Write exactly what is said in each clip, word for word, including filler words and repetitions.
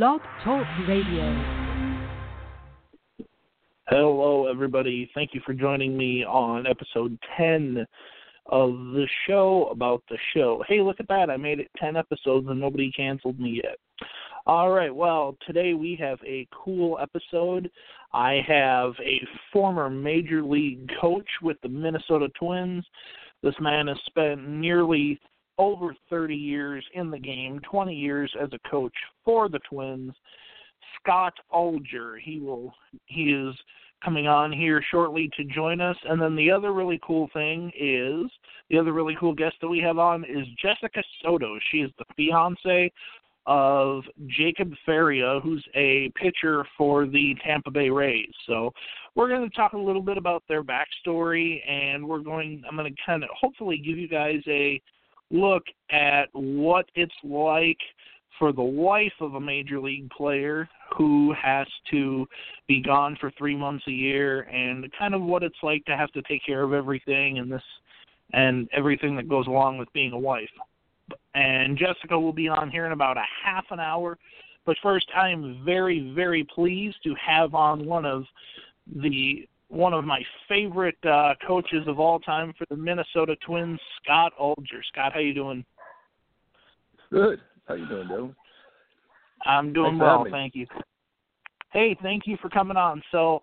Blog Talk Radio. Hello, everybody. Thank you for joining me on episode ten of the show about the show. Hey, look at that. I made it ten episodes and nobody canceled me yet. All right. Well, today we have a cool episode. I have a former major league coach with the Minnesota Twins. This man has spent nearly over thirty years in the game, twenty years as a coach for the Twins, Scott Ullger. He will. He is coming on here shortly to join us. And then the other really cool thing is, the other really cool guest that we have on is Jessica Soto. She is the fiancée of Jacob Faria, who's a pitcher for the Tampa Bay Rays. So we're going to talk a little bit about their backstory, and we're going. I'm going to kind of hopefully give you guys a look at what it's like for the life of a major league player who has to be gone for three months a year, and kind of what it's like to have to take care of everything and this and everything that goes along with being a wife. And Jessica will be on here in about a half an hour. But first, I am very, very pleased to have on one of the one of my favorite uh, coaches of all time for the Minnesota Twins, Scott Ullger. Scott, how you doing? Good. How you doing, Dylan? I'm doing Thanks well, thank you. Hey, thank you for coming on. So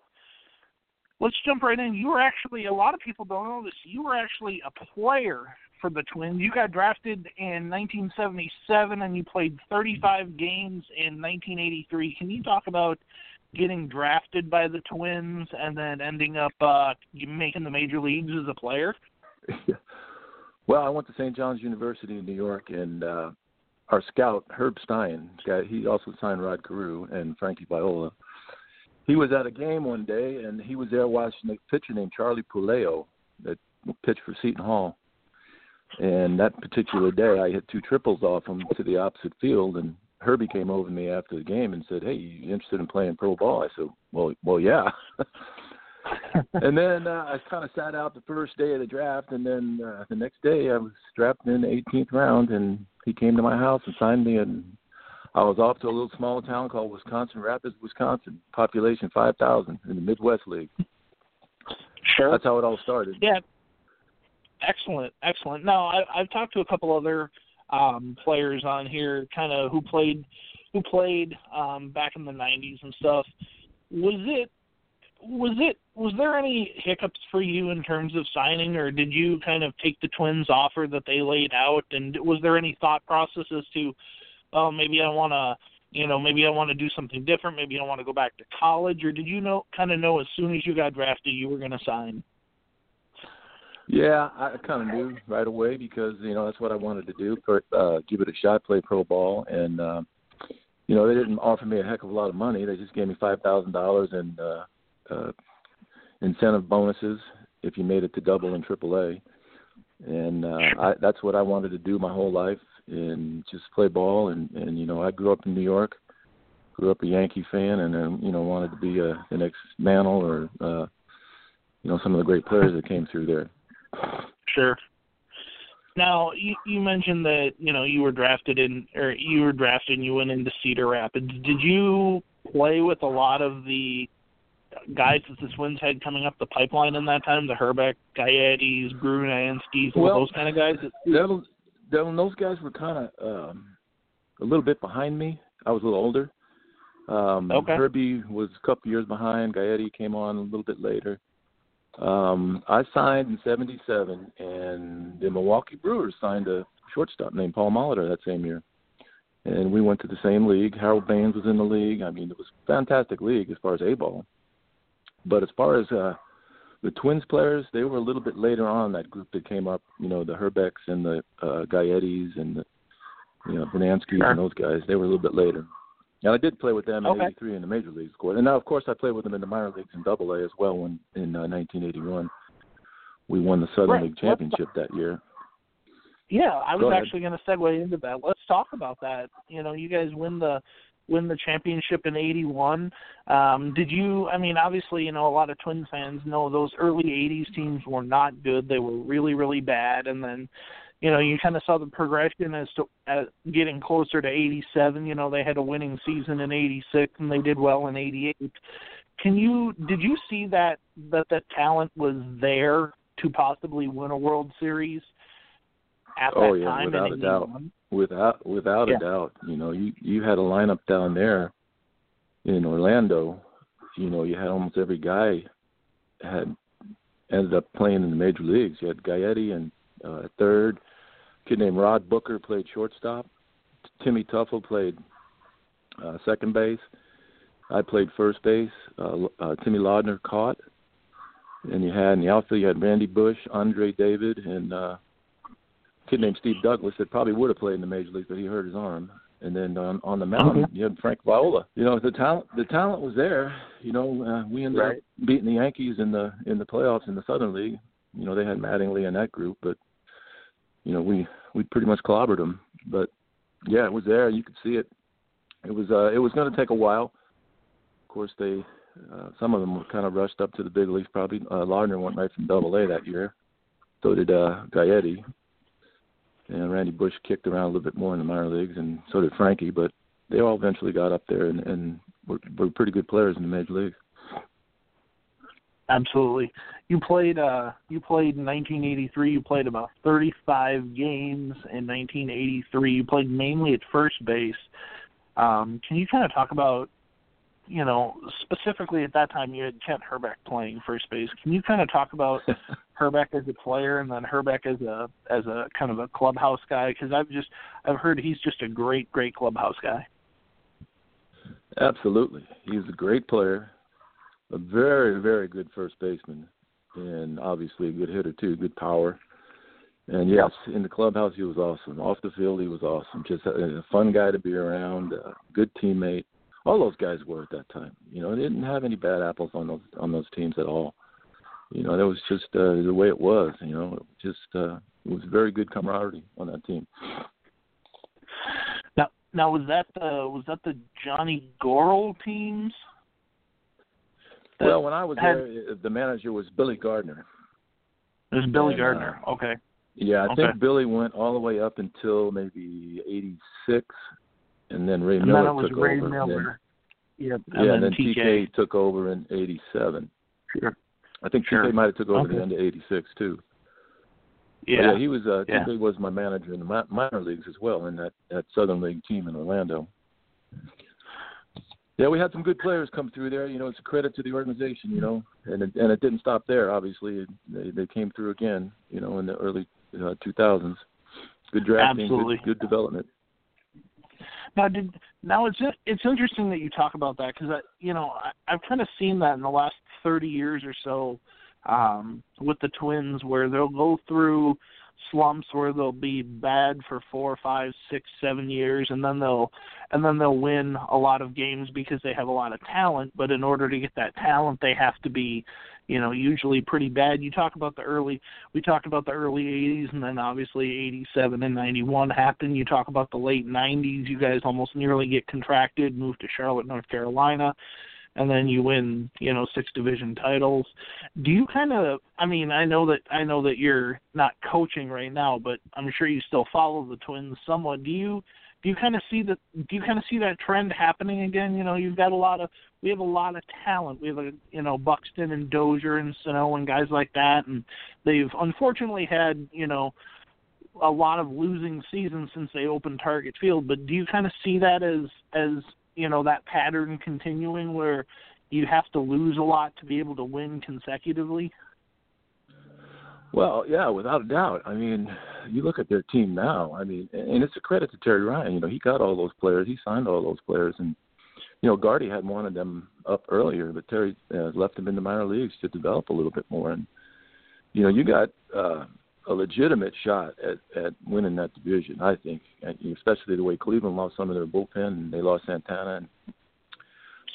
let's jump right in. You were actually, a lot of people don't know this, you were actually a player for the Twins. You got drafted in nineteen seventy-seven, and you played thirty-five games in nineteen eighty-three. Can you talk about getting drafted by the Twins and then ending up uh, making the major leagues as a player? Well, I went to Saint John's University in New York, and uh, our scout, Herb Stein, he also signed Rod Carew and Frankie Viola. He was at a game one day, and he was there watching a pitcher named Charlie Puleo that pitched for Seton Hall. And that particular day, I hit two triples off him to the opposite field, and Herbie came over to me after the game and said, "Hey, you interested in playing pro ball?" I said, "Well, well, yeah." And then uh, I kind of sat out the first day of the draft, and then uh, the next day I was strapped in the eighteenth round, and he came to my house and signed me, and I was off to a little small town called Wisconsin Rapids, Wisconsin, population five thousand in the Midwest League. Sure. That's how it all started. Yeah. Excellent, excellent. Now, I, I've talked to a couple other Um, players on here, kind of who played, who played um, back in the nineties and stuff. Was it, was it, was there any hiccups for you in terms of signing, or did you kind of take the Twins' offer that they laid out? And was there any thought process as to, oh, maybe I want to, you know, maybe I want to do something different, maybe I want to go back to college, or did you know, kind of know as soon as you got drafted you were going to sign? Yeah, I kind of knew right away because, you know, that's what I wanted to do, for, uh, give it a shot, play pro ball. And, uh, you know, they didn't offer me a heck of a lot of money. They just gave me five thousand dollars in uh, uh, incentive bonuses if you made it to Double and Triple A. And uh, I, that's what I wanted to do my whole life, and just play ball. And, and, you know, I grew up in New York, grew up a Yankee fan, and, um, you know, wanted to be uh, the next Mantle or, uh, you know, some of the great players that came through there. Sure. Now, you, you mentioned that, you know, you were drafted in, or you were drafted and you went into Cedar Rapids. Did you play with a lot of the guys that the Twins had coming up the pipeline in that time, the Hrbek, Gaettes, Grunanskis, well, those kind of guys? That, that, those guys were kind of um, a little bit behind me. I was a little older. Um, okay. Kirby was a couple years behind. Gaetti came on a little bit later. Um, I signed in seventy-seven, and the Milwaukee Brewers signed a shortstop named Paul Molitor that same year. And we went to the same league. Harold Baines was in the league. I mean, it was a fantastic league as far as A-ball. But as far as uh, the Twins players, they were a little bit later on, that group that came up, you know, the Hrbeks and the uh, Gaettes and the, you know, Grunanskis, sure, and those guys. They were a little bit later. Now, I did play with them in okay. eighty-three in the major leagues, and now, of course, I played with them in the minor leagues in Double A as well. When in uh, nineteen eighty-one, we won the Southern right. League championship let's, that year. Yeah, I Go was ahead. actually going to segue into that. Let's talk about that. You know, you guys win the win the championship in eighty-one. Um, did you? I mean, obviously, you know, a lot of Twin fans know those early eighties teams were not good. They were really, really bad, and then you know, you kind of saw the progression as to uh, getting closer to eighty-seven. You know, they had a winning season in eighty-six, and they did well in eighty-eight. Can you did you see that that the talent was there to possibly win a World Series at oh, that yeah, time? Without in a doubt. Without without yeah. a doubt, you know, you you had a lineup down there in Orlando. You know, you had almost every guy had ended up playing in the major leagues. You had Gaetti and uh, third. Kid named Rod Booker played shortstop. Timmy Tuffle played uh, second base. I played first base. Uh, uh, Timmy Laudner caught. And you had in the outfield, you had Randy Bush, Andre David, and uh, a kid named Steve Douglas that probably would have played in the major leagues, but he hurt his arm. And then on, on the mound, you had Frank Viola. You know, the talent the talent was there. You know, uh, we ended right. up beating the Yankees in the in the playoffs in the Southern League. You know, they had Mattingly in that group, but you know, we, we pretty much clobbered them. But yeah, it was there. You could see it. It was uh, it was going to take a while. Of course, they uh, some of them were kind of rushed up to the big leagues. Probably uh, Laudner went right from Double A that year. So did uh, Gaetti. And Randy Bush kicked around a little bit more in the minor leagues, and so did Frankie. But they all eventually got up there and, and were, were pretty good players in the major leagues. Absolutely. You played. Uh, you played in nineteen eighty-three. You played about thirty-five games in nineteen eighty-three. You played mainly at first base. Um, can you kind of talk about, you know, specifically at that time you had Kent Hrbek playing first base. Can you kind of talk about Hrbek as a player and then Hrbek as a as a kind of a clubhouse guy? Because I've just I've heard he's just a great great clubhouse guy. Absolutely, he's a great player, a very very good first baseman, and obviously a good hitter too, good power. And yes, in the clubhouse he was awesome. Off the field he was awesome. Just a fun guy to be around, a good teammate. All those guys were at that time. You know, they didn't have any bad apples on those on those teams at all. You know, that was just uh, the way it was. You know, just uh, it was very good camaraderie on that team. Now, now was that the was that the Johnny Gorel teams? Well, when I was had, there, the manager was Billy Gardner. It was Billy and, Gardner. Uh, okay. Yeah, I okay. think Billy went all the way up until maybe eighty-six. And then Ray and Miller then took Ray over. Miller. And then, yep. and yeah, and then T K took over in eighty-seven. Sure. I think sure. T K might have took over okay. at the end of eighty-six, too. Yeah. yeah he was uh, yeah. T K was my manager in the minor leagues as well in that, that Southern League team in Orlando. Yeah, we had some good players come through there. You know, it's a credit to the organization, you know. And it, and it didn't stop there, obviously. They, they came through again, you know, in the early uh, two thousands. Good drafting, good, good development. Now, did, now it's it's interesting that you talk about that because, you know, I, I've kind of seen that in the last thirty years or so um, with the Twins where they'll go through slumps where they'll be bad for four, five, six, seven years, and then they'll and then they'll win a lot of games because they have a lot of talent. But in order to get that talent, they have to be, you know, usually pretty bad. You talk about the early, we talked about the early eighties, and then obviously eighty-seven and ninety-one happened. You talk about the late nineties. You guys almost nearly get contracted, move to Charlotte, North Carolina. And then you win, you know, six division titles. Do you kind of? I mean, I know that I know that you're not coaching right now, but I'm sure you still follow the Twins somewhat. Do you? Do you kind of see that? Do you kind of see that trend happening again? You know, you've got a lot of. We have a lot of talent. We have a, you know, Buxton and Dozier and Sano and guys like that, and they've unfortunately had, you know, a lot of losing seasons since they opened Target Field. But do you kind of see that as as you know, that pattern continuing where you have to lose a lot to be able to win consecutively? Well, yeah, without a doubt. I mean, you look at their team now, I mean, and it's a credit to Terry Ryan. You know, he got all those players. He signed all those players. And, you know, Gardy had wanted them up earlier, but Terry uh, left them in the minor leagues to develop a little bit more. And, you know, you got uh, a legitimate shot at, at winning that division, I think, and especially the way Cleveland lost some of their bullpen and they lost Santana. And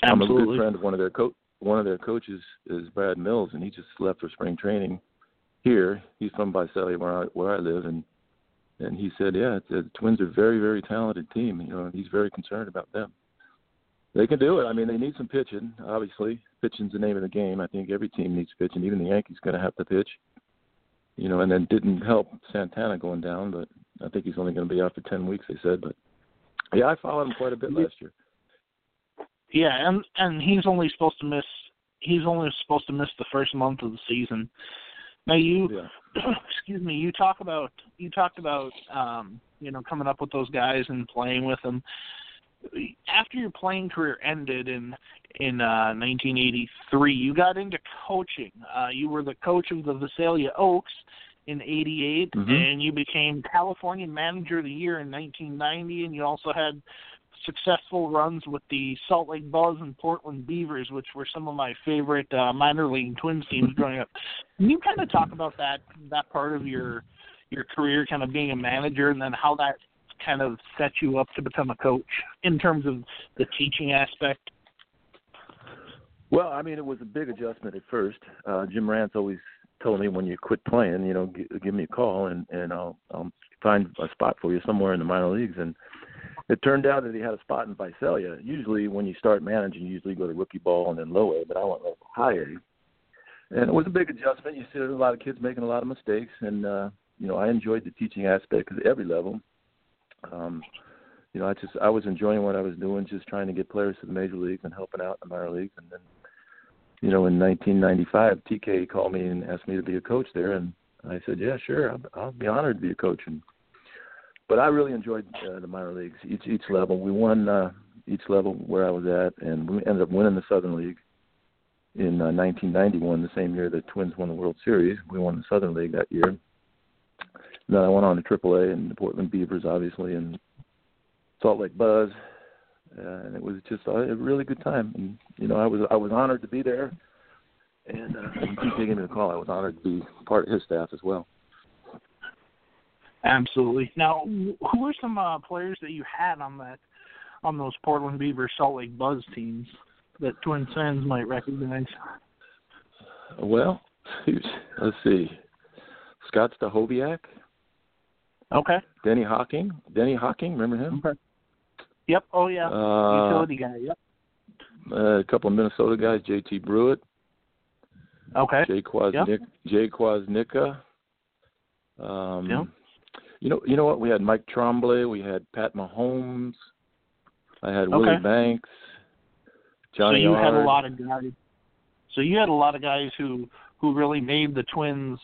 I'm a good friend of one of their co- one of their coaches is Brad Mills, and he just left for spring training here. He's from Visalia, where I, where I live, and and he said, yeah, the Twins are a very, very talented team. You know, he's very concerned about them. They can do it. I mean, they need some pitching, obviously. Pitching's the name of the game. I think every team needs pitching. Even the Yankees going to have to pitch. you know, and then didn't help Santana going down, but I think he's only going to be out for ten weeks, they said. But, yeah, I followed him quite a bit last year. Yeah, and, and he's only supposed to miss he's only supposed to miss the first month of the season. Now you, yeah. excuse me, you talk about you talked about um, you know, coming up with those guys and playing with them. After your playing career ended in in uh, nineteen eighty-three, you got into coaching. Uh, you were the coach of the Visalia Oaks in eighty-eight, mm-hmm. and you became California Manager of the Year in nineteen ninety, and you also had successful runs with the Salt Lake Buzz and Portland Beavers, which were some of my favorite uh, minor league Twins teams growing up. Can you kind of talk about that that part of your your career, kind of being a manager, and then how that kind of set you up to become a coach in terms of the teaching aspect? Well, I mean, it was a big adjustment at first. Uh, Jim Rantz always told me, when you quit playing, you know, g- give me a call and, and I'll, I'll find a spot for you somewhere in the minor leagues. And it turned out that he had a spot in Visalia. Usually when you start managing, you usually go to rookie ball and then low A, but I went like high A. And it was a big adjustment. You see a lot of kids making a lot of mistakes. And, uh, you know, I enjoyed the teaching aspect at every level. Um, you know, I just, I was enjoying what I was doing, just trying to get players to the major leagues and helping out in the minor leagues. And then, you know, in nineteen ninety-five, T K called me and asked me to be a coach there. And I said, yeah, sure. I'll, I'll be honored to be a coach. And, but I really enjoyed uh, the minor leagues, each, each level. We won uh, each level where I was at, and we ended up winning the Southern League in uh, nineteen ninety-one, the same year the Twins won the World Series. We won the Southern League that year. Then I went on to Triple A and the Portland Beavers, obviously, and Salt Lake Buzz, uh, and it was just a really good time. And you know, I was I was honored to be there, and uh, T K gave me the call. I was honored to be part of his staff as well. Absolutely. Now, who are some uh, players that you had on that on those Portland Beavers, Salt Lake Buzz teams that Twin fans might recognize? Well, let's see. Scott Stahoviak. Okay. Denny Hocking. Denny Hocking, remember him? Okay. Yep. Oh, yeah. Uh, Utility guy, yep. Uh, a couple of Minnesota guys, J T Brewitt. Okay. Jay Kwasnicka. Yep. Jay Kwasnicka. Um, yep. You know, you know what? We had Mike Tremblay. We had Pat Mahomes. I had okay. Willie Banks. Johnny So you Ard. had a lot of guys. So you had a lot of guys who, who really made the Twins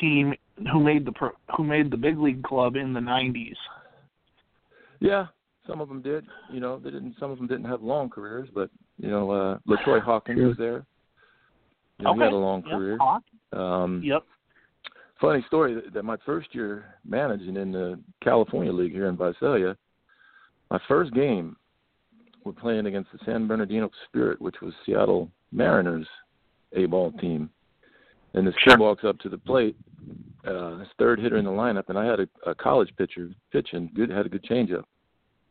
team, who made the pro, who made the big league club in the nineties. Yeah, some of them did. You know, they didn't. Some of them didn't have long careers, but you know, uh, LaTroy Hawkins sure. was there. You know, okay. He had a long yep. career. Um, yep. Funny story that my first year managing in the California League here in Visalia, my first game, we're playing against the San Bernardino Spirit, which was Seattle Mariners' A-ball team. And this sure. kid walks up to the plate, uh, his third hitter in the lineup, and I had a, a college pitcher pitching, good, had a good changeup.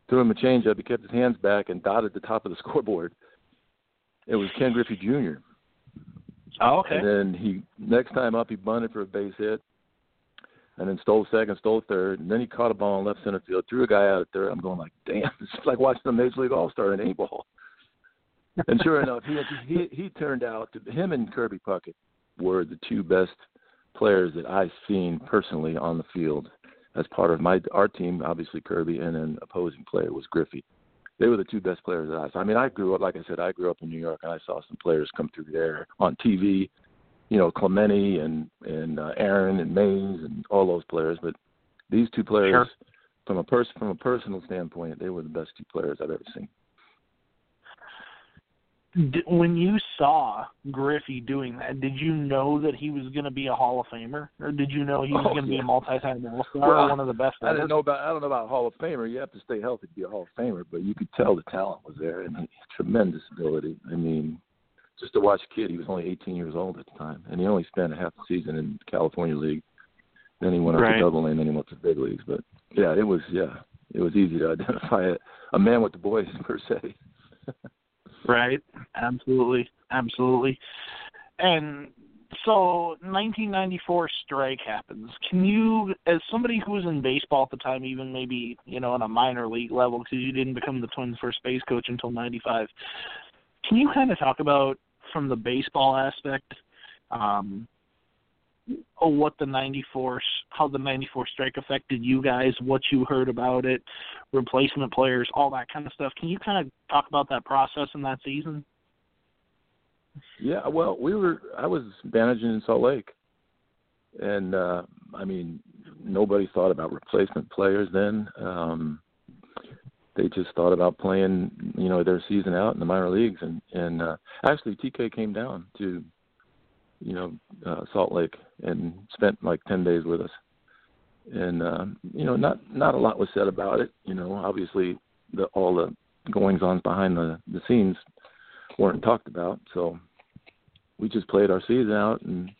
Threw him a changeup, he kept his hands back and dotted the top of the scoreboard. It was Ken Griffey Junior Oh, okay. And then he next time up, he bunted for a base hit, and then stole second, stole third, and then he caught a ball in left center field, threw a guy out at third. I'm going like, damn, this is like watching a major league all-star in A-ball. And sure enough, he, he he turned out to him and Kirby Puckett were the two best players that I've seen personally on the field as part of my our team, obviously Kirby, and an opposing player was Griffey. They were the two best players that I saw. I mean, I grew up, like I said, I grew up in New York, and I saw some players come through there on T V, you know, Clemente and, and uh, Aaron and Mays and all those players. But these two players, sure. from a pers- from a personal standpoint, they were the best two players I've ever seen. When you saw Griffey doing that, did you know that he was going to be a Hall of Famer, or did you know he was oh, going to yeah. be a multi-time All-Star, well, or one of the best? I didn't know about. I don't know about Hall of Famer. You have to stay healthy to be a Hall of Famer, but you could tell the talent was there and the tremendous ability. I mean, just to watch a kid, he was only eighteen years old at the time, and he only spent a half a season in the California League. Then he went up right. to Double A, and then he went to the big leagues. But yeah, it was yeah, it was easy to identify a, a man with the boys per se. Right, absolutely, absolutely. And so nineteen ninety-four strike happens. Can you, as somebody who was in baseball at the time, even maybe, you know, on a minor league level, because you didn't become the Twins' first base coach until ninety-five, can you kind of talk about, from the baseball aspect, um, oh, what the ninety-four, how the ninety-four strike affected you guys, what you heard about it, replacement players, all that kind of stuff. Can you kind of talk about that process in that season? Yeah, well, we were. I was managing in Salt Lake, and uh, I mean, nobody thought about replacement players then. Um, they just thought about playing, you know, their season out in the minor leagues, and and uh, actually T K came down to, you know, uh, Salt Lake and spent like ten days with us, and uh, you know, not not a lot was said about it. You know, obviously the, all the goings ons behind the, the scenes weren't talked about, so we just played our season out and,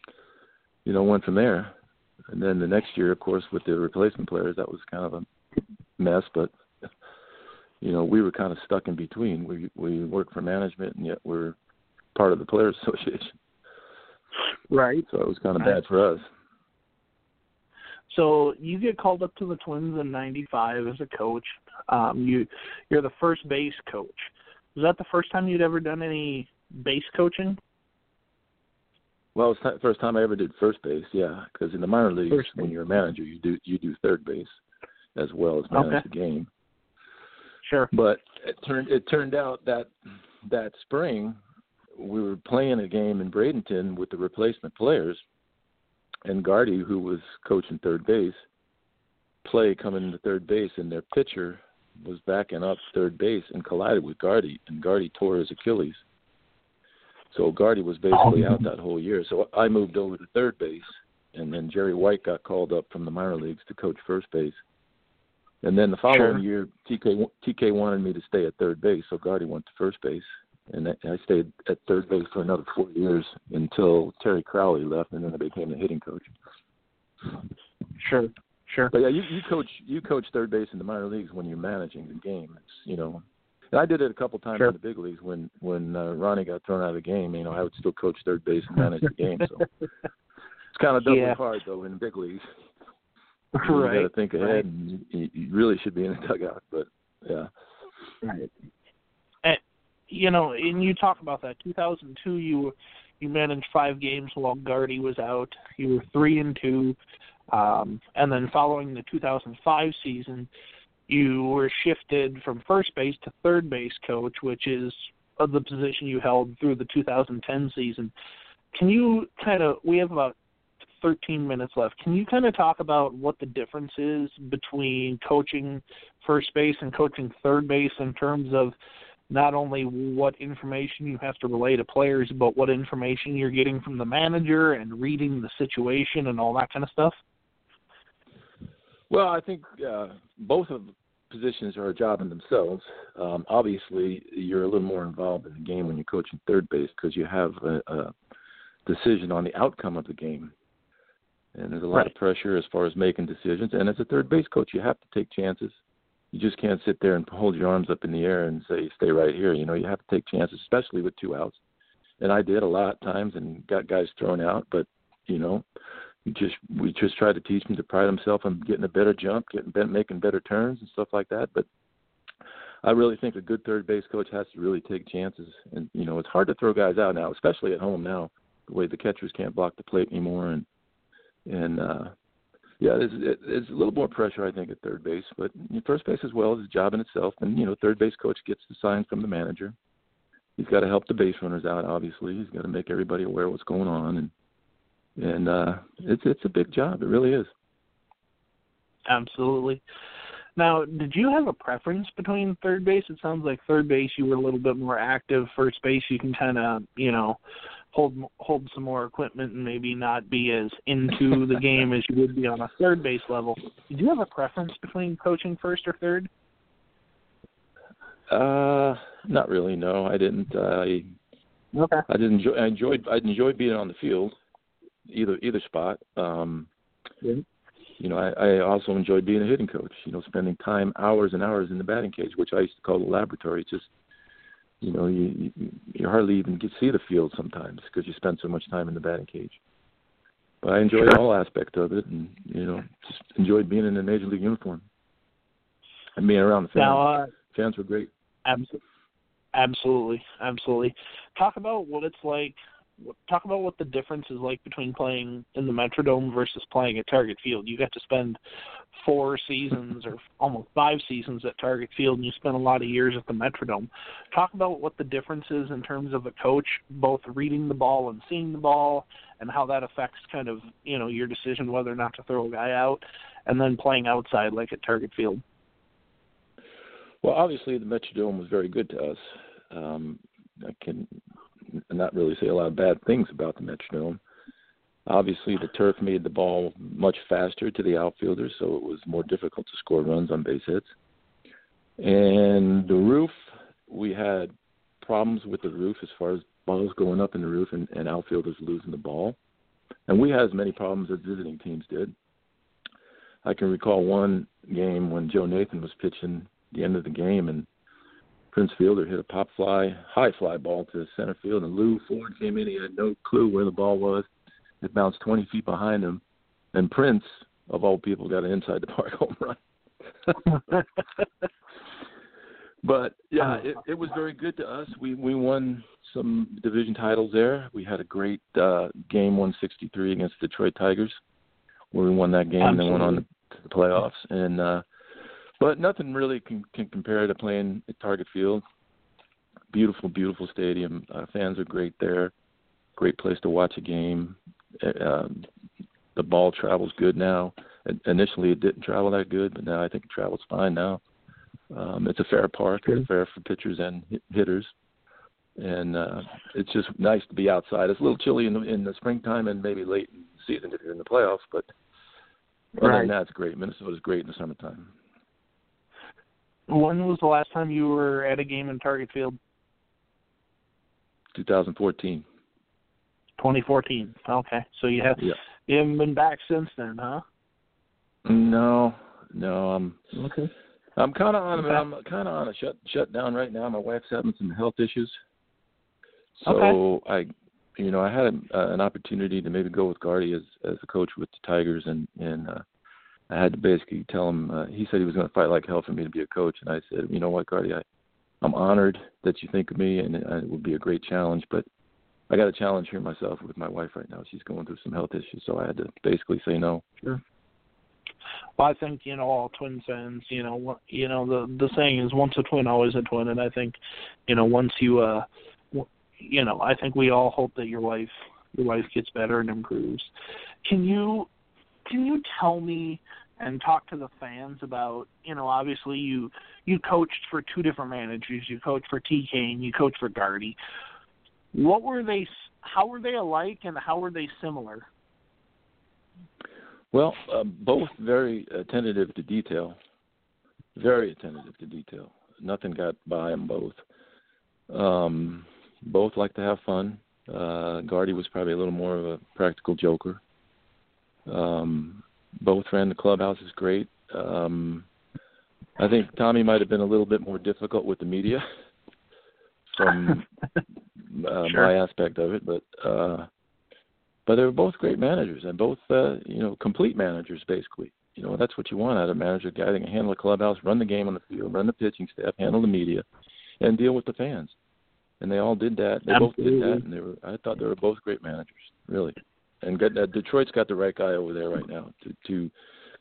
you know, went from there. And then the next year, of course, with the replacement players, that was kind of a mess, but, you know, we were kind of stuck in between. We we work for management, and yet we're part of the Players Association. Right. So it was kind of bad for us. So you get called up to the Twins in ninety-five as a coach. Um, you, you're the first base coach. Was that the first time you'd ever done any base coaching? Well, it was the first time I ever did first base, yeah, because in the minor leagues, first when you're a manager, you do you do third base as well as manage okay. the game. Sure. But it turned it turned out that that spring we were playing a game in Bradenton with the replacement players, and Gardy, who was coaching third base, play coming into third base, and their pitcher was backing up third base and collided with Gardy, and Gardy tore his Achilles. So Gardy was basically out that whole year. So I moved over to third base, and then Jerry White got called up from the minor leagues to coach first base. And then the following sure. year, T K T K wanted me to stay at third base, so Gardy went to first base, and I stayed at third base for another four years until Terry Crowley left, and then I became the hitting coach. Sure. Sure. But yeah, you, you coach you coach third base in the minor leagues when you're managing the game. It's, you know, and I did it a couple times sure. in the big leagues when when uh, Ronnie got thrown out of the game. You know, I would still coach third base and manage the game. So it's kind of doubly yeah. hard though in the big leagues. You right. got to think ahead, right. and you, you really should be in the dugout. But yeah. Right. And, you know, and you talk about that. two thousand two, you you managed five games while Gardy was out. You were three and two. Um, and then following the two thousand five season, you were shifted from first base to third base coach, which is the position you held through the two thousand ten season. Can you kind of, we have about thirteen minutes left. Can you kind of talk about what the difference is between coaching first base and coaching third base in terms of not only what information you have to relay to players, but what information you're getting from the manager and reading the situation and all that kind of stuff? Well, I think uh, both of the positions are a job in themselves. Um, obviously, you're a little more involved in the game when you're coaching third base because you have a, a decision on the outcome of the game. And there's a lot right. of pressure as far as making decisions. And as a third base coach, you have to take chances. You just can't sit there and hold your arms up in the air and say, stay right here. You know, you have to take chances, especially with two outs. And I did a lot of times and got guys thrown out. But, you know, you just we just tried to teach them to pride themselves on getting a better jump, getting making better turns and stuff like that. But I really think a good third base coach has to really take chances. And, you know, it's hard to throw guys out now, especially at home now, the way the catchers can't block the plate anymore. And, and uh yeah, there's, there's a little more pressure, I think, at third base. But first base as well is a job in itself. And, you know, third base coach gets the signs from the manager. He's got to help the base runners out, obviously. He's got to make everybody aware of what's going on. And and uh, it's it's a big job. It really is. Absolutely. Now, did you have a preference between third base? It sounds like third base you were a little bit more active. First base you can kind of, you know, hold hold some more equipment and maybe not be as into the game as you would be on a third base level. Did you have a preference between coaching first or third? Uh, not really. No, I didn't. I okay. I didn't enjoy. I enjoyed. I enjoyed being on the field, either either spot. Um, yeah. You know, I, I also enjoyed being a hitting coach. You know, spending time hours and hours in the batting cage, which I used to call the laboratory. It's just You know, you, you you hardly even get see the field sometimes because you spend so much time in the batting cage. But I enjoyed sure. all aspects of it, and you know, just enjoyed being in a major league uniform and being around the fans. Now, uh, fans were great. Absolutely, absolutely, absolutely. Talk about what it's like talk about what the difference is like between playing in the Metrodome versus playing at Target Field. You got to spend four seasons or almost five seasons at Target Field, and you spent a lot of years at the Metrodome. Talk about what the difference is in terms of a coach, both reading the ball and seeing the ball, and how that affects kind of, you know, your decision whether or not to throw a guy out, and then playing outside like at Target Field. Well, obviously the Metrodome was very good to us. Um, I can not really say a lot of bad things about the Metrodome. Obviously the turf made the ball much faster to the outfielders, so it was more difficult to score runs on base hits. And the roof, we had problems with the roof as far as balls going up in the roof and, and outfielders losing the ball. And we had as many problems as visiting teams did. I can recall one game when Joe Nathan was pitching the end of the game, and Prince Fielder hit a pop fly, high fly ball to center field, and Lou Ford came in. He had no clue where the ball was. It bounced twenty feet behind him, and Prince, of all people, got an inside the park home run. But, yeah, it, it was very good to us. We we won some division titles there. We had a great uh, game one sixty-three against Detroit Tigers, where we won that game. Absolutely. And then went on to the playoffs. And uh, But nothing really can, can compare to playing at Target Field. Beautiful, beautiful stadium. Uh, fans are great there. Great place to watch a game. Uh, the ball travels good now. Initially it didn't travel that good, but now I think it travels fine now. Um, it's a fair park. It's okay. Fair for pitchers and hitters. And uh, it's just nice to be outside. It's a little chilly in the, in the springtime and maybe late in the season if you're in the playoffs, but other right. than that, it's great. Minnesota's great in the summertime. When was the last time you were at a game in Target Field? twenty fourteen. twenty fourteen. Okay. So you, have, yeah. you haven't been back since then, huh? No. No. I'm, okay. I'm kind of on, okay. I'm kind of on a shut, shut down right now. My wife's having some health issues. So okay. I, you know, I had a, uh, an opportunity to maybe go with Gardy as, as a coach with the Tigers, and, and, uh, I had to basically tell him, uh, he said he was going to fight like hell for me to be a coach. And I said, you know what, Gardy, I, I'm honored that you think of me, and it, it would be a great challenge. But I got a challenge here myself with my wife right now. She's going through some health issues, so I had to basically say no. Sure. Well, I think, you know, all Twin fans, you know, you know the, the saying is once a twin, always a twin. And I think, you know, once you, uh, you know, I think we all hope that your wife, your wife gets better and improves. Can you... Can you tell me and talk to the fans about, you know, obviously you you coached for two different managers. You coached for T K and you coached for Gardy. What were they, how were they alike and how were they similar? Well, uh, both very attentive to detail, very attentive to detail. Nothing got by them both. Um, both like to have fun. Uh, Gardy was probably a little more of a practical joker. Um, both ran the clubhouse is great. Um, I think Tommy might have been a little bit more difficult with the media from uh, sure. my aspect of it, but uh, but they were both great managers and both uh, you know complete managers basically. You know that's what you want out of a manager, a guy that can handle a clubhouse, run the game on the field, run the pitching staff, handle the media, and deal with the fans. And they all did that. They Absolutely. both did that, and they were. I thought they were both great managers, really. And got, uh, Detroit's got the right guy over there right now to, to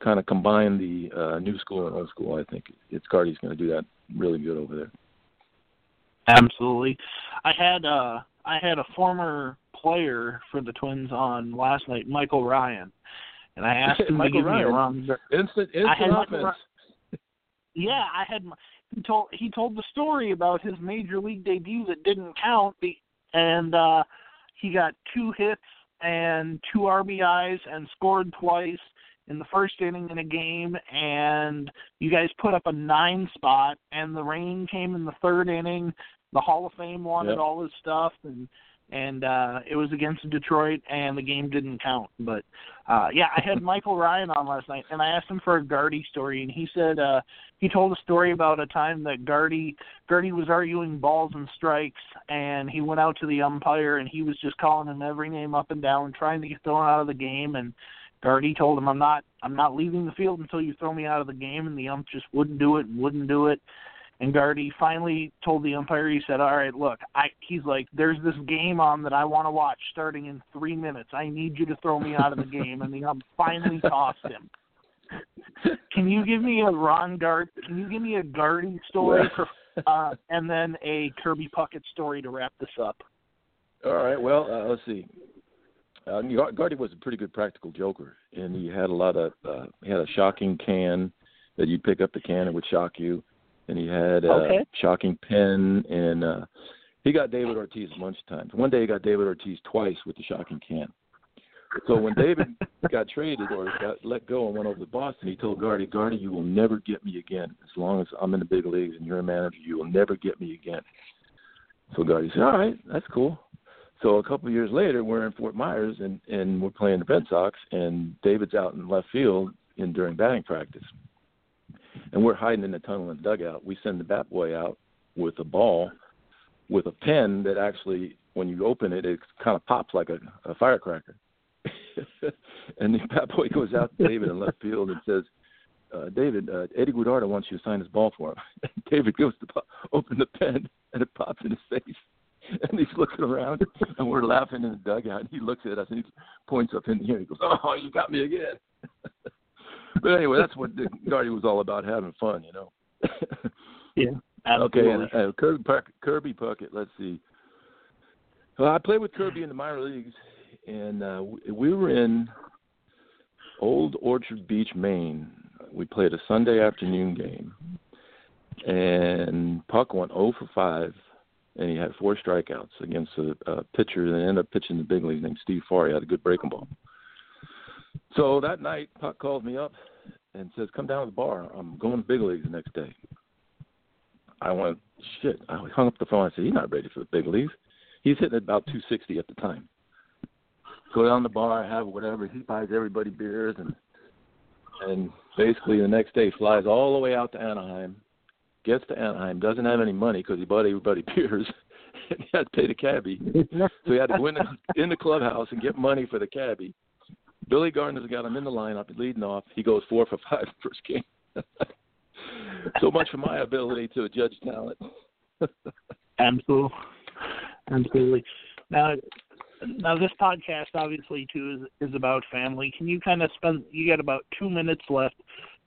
kind of combine the uh, new school and old school. I think it's Gardy's going to do that really good over there. Absolutely. I had uh, I had a former player for the Twins on last night, Michael Ryan, and I asked him to give Ryan. me a wrong. Instant, instant offense. Yeah, I had. He told he told the story about his major league debut that didn't count, and uh, he got two hits and two R B Is and scored twice in the first inning in a game, and you guys put up a nine spot, and the rain came in the third inning. The Hall of Fame wanted yep. all his stuff, and and uh, it was against Detroit, and the game didn't count. But, uh, yeah, I had Michael Ryan on last night, and I asked him for a Gardy story, and he said uh, he told a story about a time that Gardy, Gardy was arguing balls and strikes, and he went out to the umpire, and he was just calling him every name up and down, trying to get thrown out of the game, and Gardy told him, I'm not, I'm not leaving the field until you throw me out of the game, and the ump just wouldn't do it and wouldn't do it. And Gardy finally told the umpire, he said, all right, look, I, he's like, there's this game on that I want to watch starting in three minutes. I need you to throw me out of the game. And the ump finally tossed him. Can you give me a Ron Gard? Can you give me a Gardy story uh, and then a Kirby Puckett story to wrap this up? All right. Well, uh, let's see. Uh, Gardy was a pretty good practical joker, and he had a lot of uh, he had a shocking can that you'd pick up the can and would shock you, and he had a okay. shocking pen, and uh, he got David Ortiz lunchtime. One day he got David Ortiz twice with the shocking can. So when David got traded or got let go and went over to Boston, he told Gardy, Gardy, you will never get me again. As long as I'm in the big leagues and you're a manager, you will never get me again. So Gardy said, all right, that's cool. So a couple of years later, we're in Fort Myers, and, and we're playing the Red Sox, and David's out in left field in during batting practice. And we're hiding in the tunnel in the dugout. We send the bat boy out with a ball with a pen that actually, when you open it, it kind of pops like a, a firecracker. And the bat boy goes out to David in left field and says, uh, David, uh, Eddie Guardardo wants you to sign his ball for him. And David goes to pop, open the pen, and it pops in his face. And he's looking around, and we're laughing in the dugout. And he looks at us, and he points up in the air. He goes, oh, you got me again. But anyway, that's what Gardy was all about, having fun, you know. Yeah, absolutely. Okay, and, uh, Kirby, Puckett, Kirby Puckett, let's see. Well, I played with Kirby in the minor leagues, and uh, we were in Old Orchard Beach, Maine. We played a Sunday afternoon game, and Puck went oh for five, and he had four strikeouts against a, a pitcher that ended up pitching the big league named Steve Faria. He had a good breaking ball. So that night, Puck called me up and says, come down to the bar. I'm going to big leagues the next day. I went, shit. I hung up the phone. I said, he's not ready for the big leagues. He's hitting about two sixty at the time. Go down to the bar, have whatever. He buys everybody beers. And and basically the next day flies all the way out to Anaheim, gets to Anaheim, doesn't have any money because he bought everybody beers. And he had to pay the cabbie. So he had to go in the, in the clubhouse and get money for the cabbie. Billy Gardner's got him in the lineup, leading off. He goes four for five first game. So much for my ability to judge talent. Absolutely. Absolutely. Now, now this podcast, obviously, too, is, is about family. Can you kind of spend – you got about two minutes left.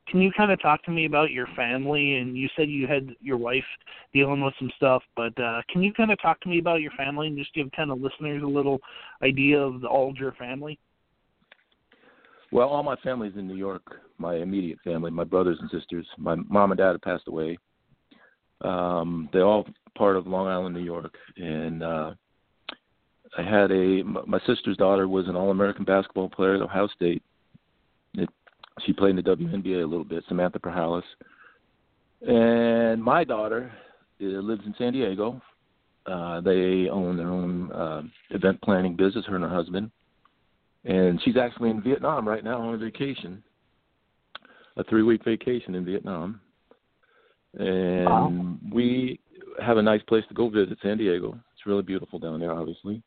Can you kind of talk to me about your family? And you said you had your wife dealing with some stuff, but uh, can you kind of talk to me about your family and just give kind of listeners a little idea of the Ullger family? Well, all my family's in New York, my immediate family, my brothers and sisters. My mom and dad have passed away. Um, they're all part of Long Island, New York. And uh, I had a – my sister's daughter was an All-American basketball player at Ohio State. It, she played in the W N B A a little bit, Samantha Perhalis. And my daughter lives in San Diego. Uh, they own their own uh, event planning business, her and her husband. And she's actually in Vietnam right now on a vacation, a three-week vacation in Vietnam. And wow. We have a nice place to go visit, San Diego. It's really beautiful down there, obviously.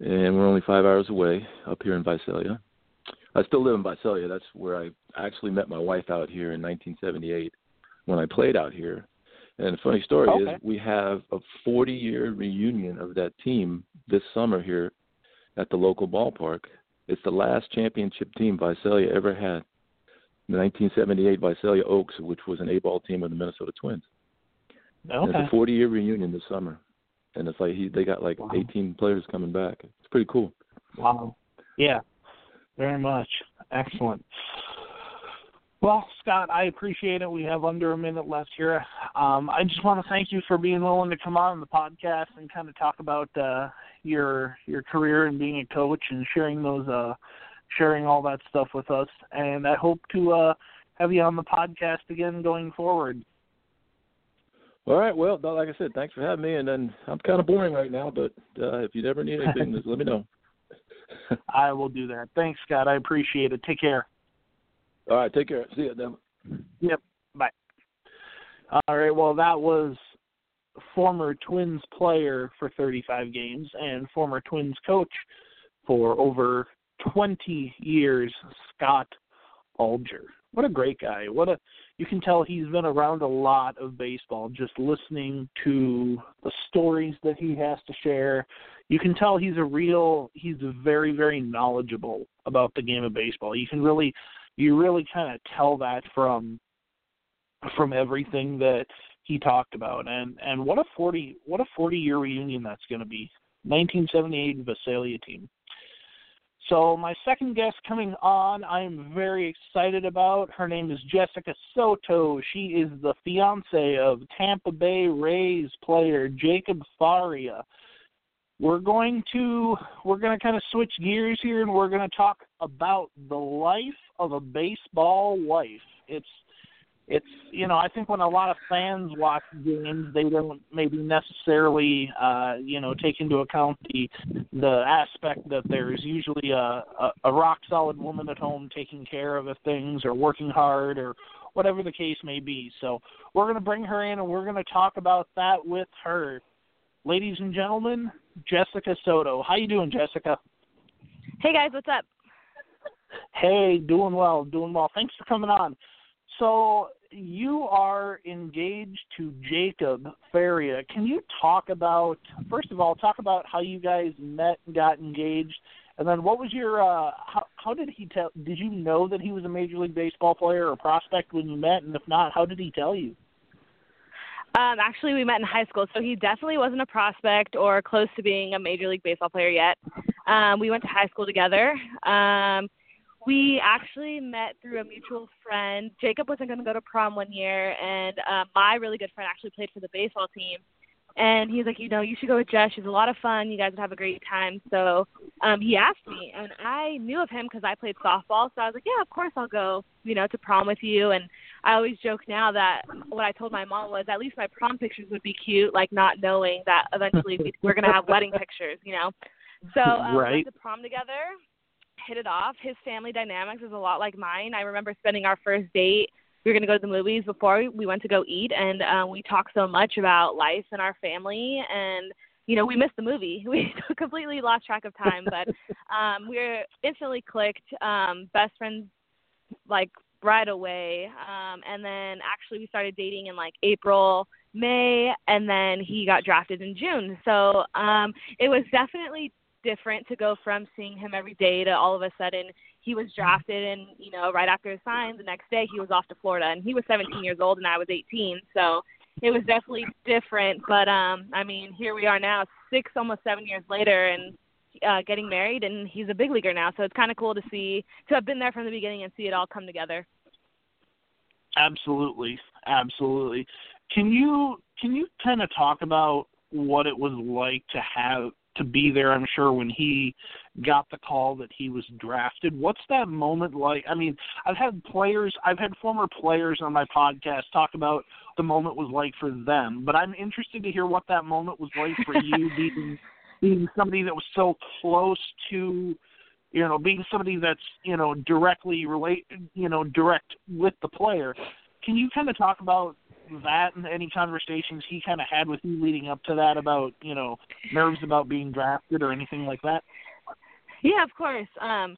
And we're only five hours away up here in Visalia. I still live in Visalia. That's where I actually met my wife out here in nineteen seventy-eight when I played out here. And the funny story okay. is we have a forty-year reunion of that team this summer here at the local ballpark. It's the last championship team Visalia ever had. The nineteen seventy-eight Visalia Oaks, which was an A-ball team of the Minnesota Twins. Okay. It's a forty-year reunion this summer. And it's like he, they got like wow. eighteen players coming back. It's pretty cool. Wow. Yeah, very much. Excellent. Well, Scott, I appreciate it. We have under a minute left here. Um, I just want to thank you for being willing to come on the podcast and kind of talk about uh, your your career and being a coach and sharing those uh, sharing all that stuff with us. And I hope to uh, have you on the podcast again going forward. All right. Well, like I said, thanks for having me. And then I'm kind of boring right now, but uh, if you ever need anything, just let me know. I will do that. Thanks, Scott. I appreciate it. Take care. All right, take care. See you, Dem. Yep, bye. All right, well, that was former Twins player for thirty-five games and former Twins coach for over twenty years, Scott Ullger. What a great guy. What a you can tell he's been around a lot of baseball, just listening to the stories that he has to share. You can tell he's a real, he's very, very knowledgeable about the game of baseball. You can really, you really kind of tell that from, from everything that he talked about. And, and what a forty, what a forty year reunion that's going to be. nineteen seventy-eight Visalia team. So my second guest coming on, I am very excited about. Her name is Jessica Soto. She is the fiancée of Tampa Bay Rays player Jacob Faria. We're going to we're going to kind of switch gears here, and we're going to talk about the life of a baseball life. It's it's you know I think when a lot of fans watch games, they don't maybe necessarily uh, you know take into account the the aspect that there is usually a, a, a rock solid woman at home taking care of things or working hard or whatever the case may be. So we're going to bring her in, and we're going to talk about that with her. Ladies and gentlemen, Jessica Soto. How you doing, Jessica? Hey guys, what's up? Hey, doing well, doing well. Thanks for coming on. So you are engaged to Jacob Faria. Can you talk about, first of all, talk about how you guys met and got engaged, and then what was your, uh, how, how did he tell, did you know that he was a Major League Baseball player or prospect when you met, and if not, how did he tell you? Um, actually, we met in high school, so he definitely wasn't a prospect or close to being a Major League Baseball player yet. Um, we went to high school together. Um We actually met through a mutual friend. Jacob wasn't going to go to prom one year, and uh, my really good friend actually played for the baseball team. And he was like, you know, you should go with Jess. She's a lot of fun. You guys would have a great time. So um, he asked me, and I knew of him because I played softball. So I was like, yeah, of course I'll go, you know, to prom with you. And I always joke now that what I told my mom was at least my prom pictures would be cute, like not knowing that eventually we we're going to have wedding pictures, you know. So um, right. we went to prom together. Hit it off. His family dynamics is a lot like mine. I remember spending our first date. We were going to go to the movies before we, we went to go eat, and um, we talked so much about life and our family, and, you know, we missed the movie. We completely lost track of time, but um, we were instantly clicked, um, best friends, like, right away, um, and then actually we started dating in, like, April, May, and then he got drafted in June. So um, it was definitely different to go from seeing him every day to all of a sudden he was drafted, and you know right after his sign the next day he was off to Florida, and he was seventeen years old and I was eighteen, so it was definitely different. But um I mean, here we are now six almost seven years later, and uh getting married, and he's a big leaguer now, so it's kind of cool to see to have been there from the beginning and see it all come together. Absolutely absolutely. Can you can you kind of talk about what it was like to have to be there, I'm sure, when he got the call that he was drafted? What's that moment like? I mean, I've had players, I've had former players on my podcast talk about the moment was like for them, but I'm interested to hear what that moment was like for you, being, being somebody that was so close to, you know, being somebody that's, you know, directly related, you know, direct with the player. Can you kind of talk about that and any conversations he kind of had with you leading up to that about, you know, nerves about being drafted or anything like that? Yeah, of course. Um,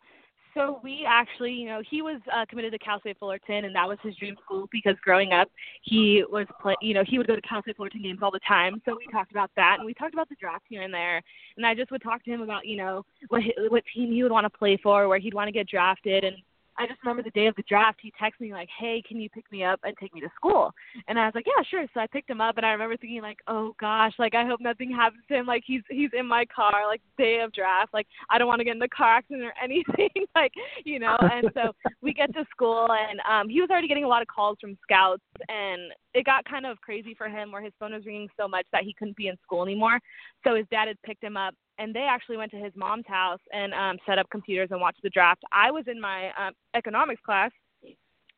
so we actually, you know, he was uh, committed to Cal State Fullerton, and that was his dream school because growing up he was, play, you know, he would go to Cal State Fullerton games all the time. So we talked about that, and we talked about the draft here and there. And I just would talk to him about, you know, what what team he would want to play for, where he'd want to get drafted, and I just remember the day of the draft, he texted me like, hey, can you pick me up and take me to school? And I was like, yeah, sure. So I picked him up, and I remember thinking like, oh gosh, like I hope nothing happens to him. Like he's, he's in my car, like day of draft. Like I don't want to get in the car accident or anything, like, you know? And so we get to school, and um, he was already getting a lot of calls from scouts, and it got kind of crazy for him where his phone was ringing so much that he couldn't be in school anymore. So his dad had picked him up, and they actually went to his mom's house and um, set up computers and watched the draft. I was in my um, economics class,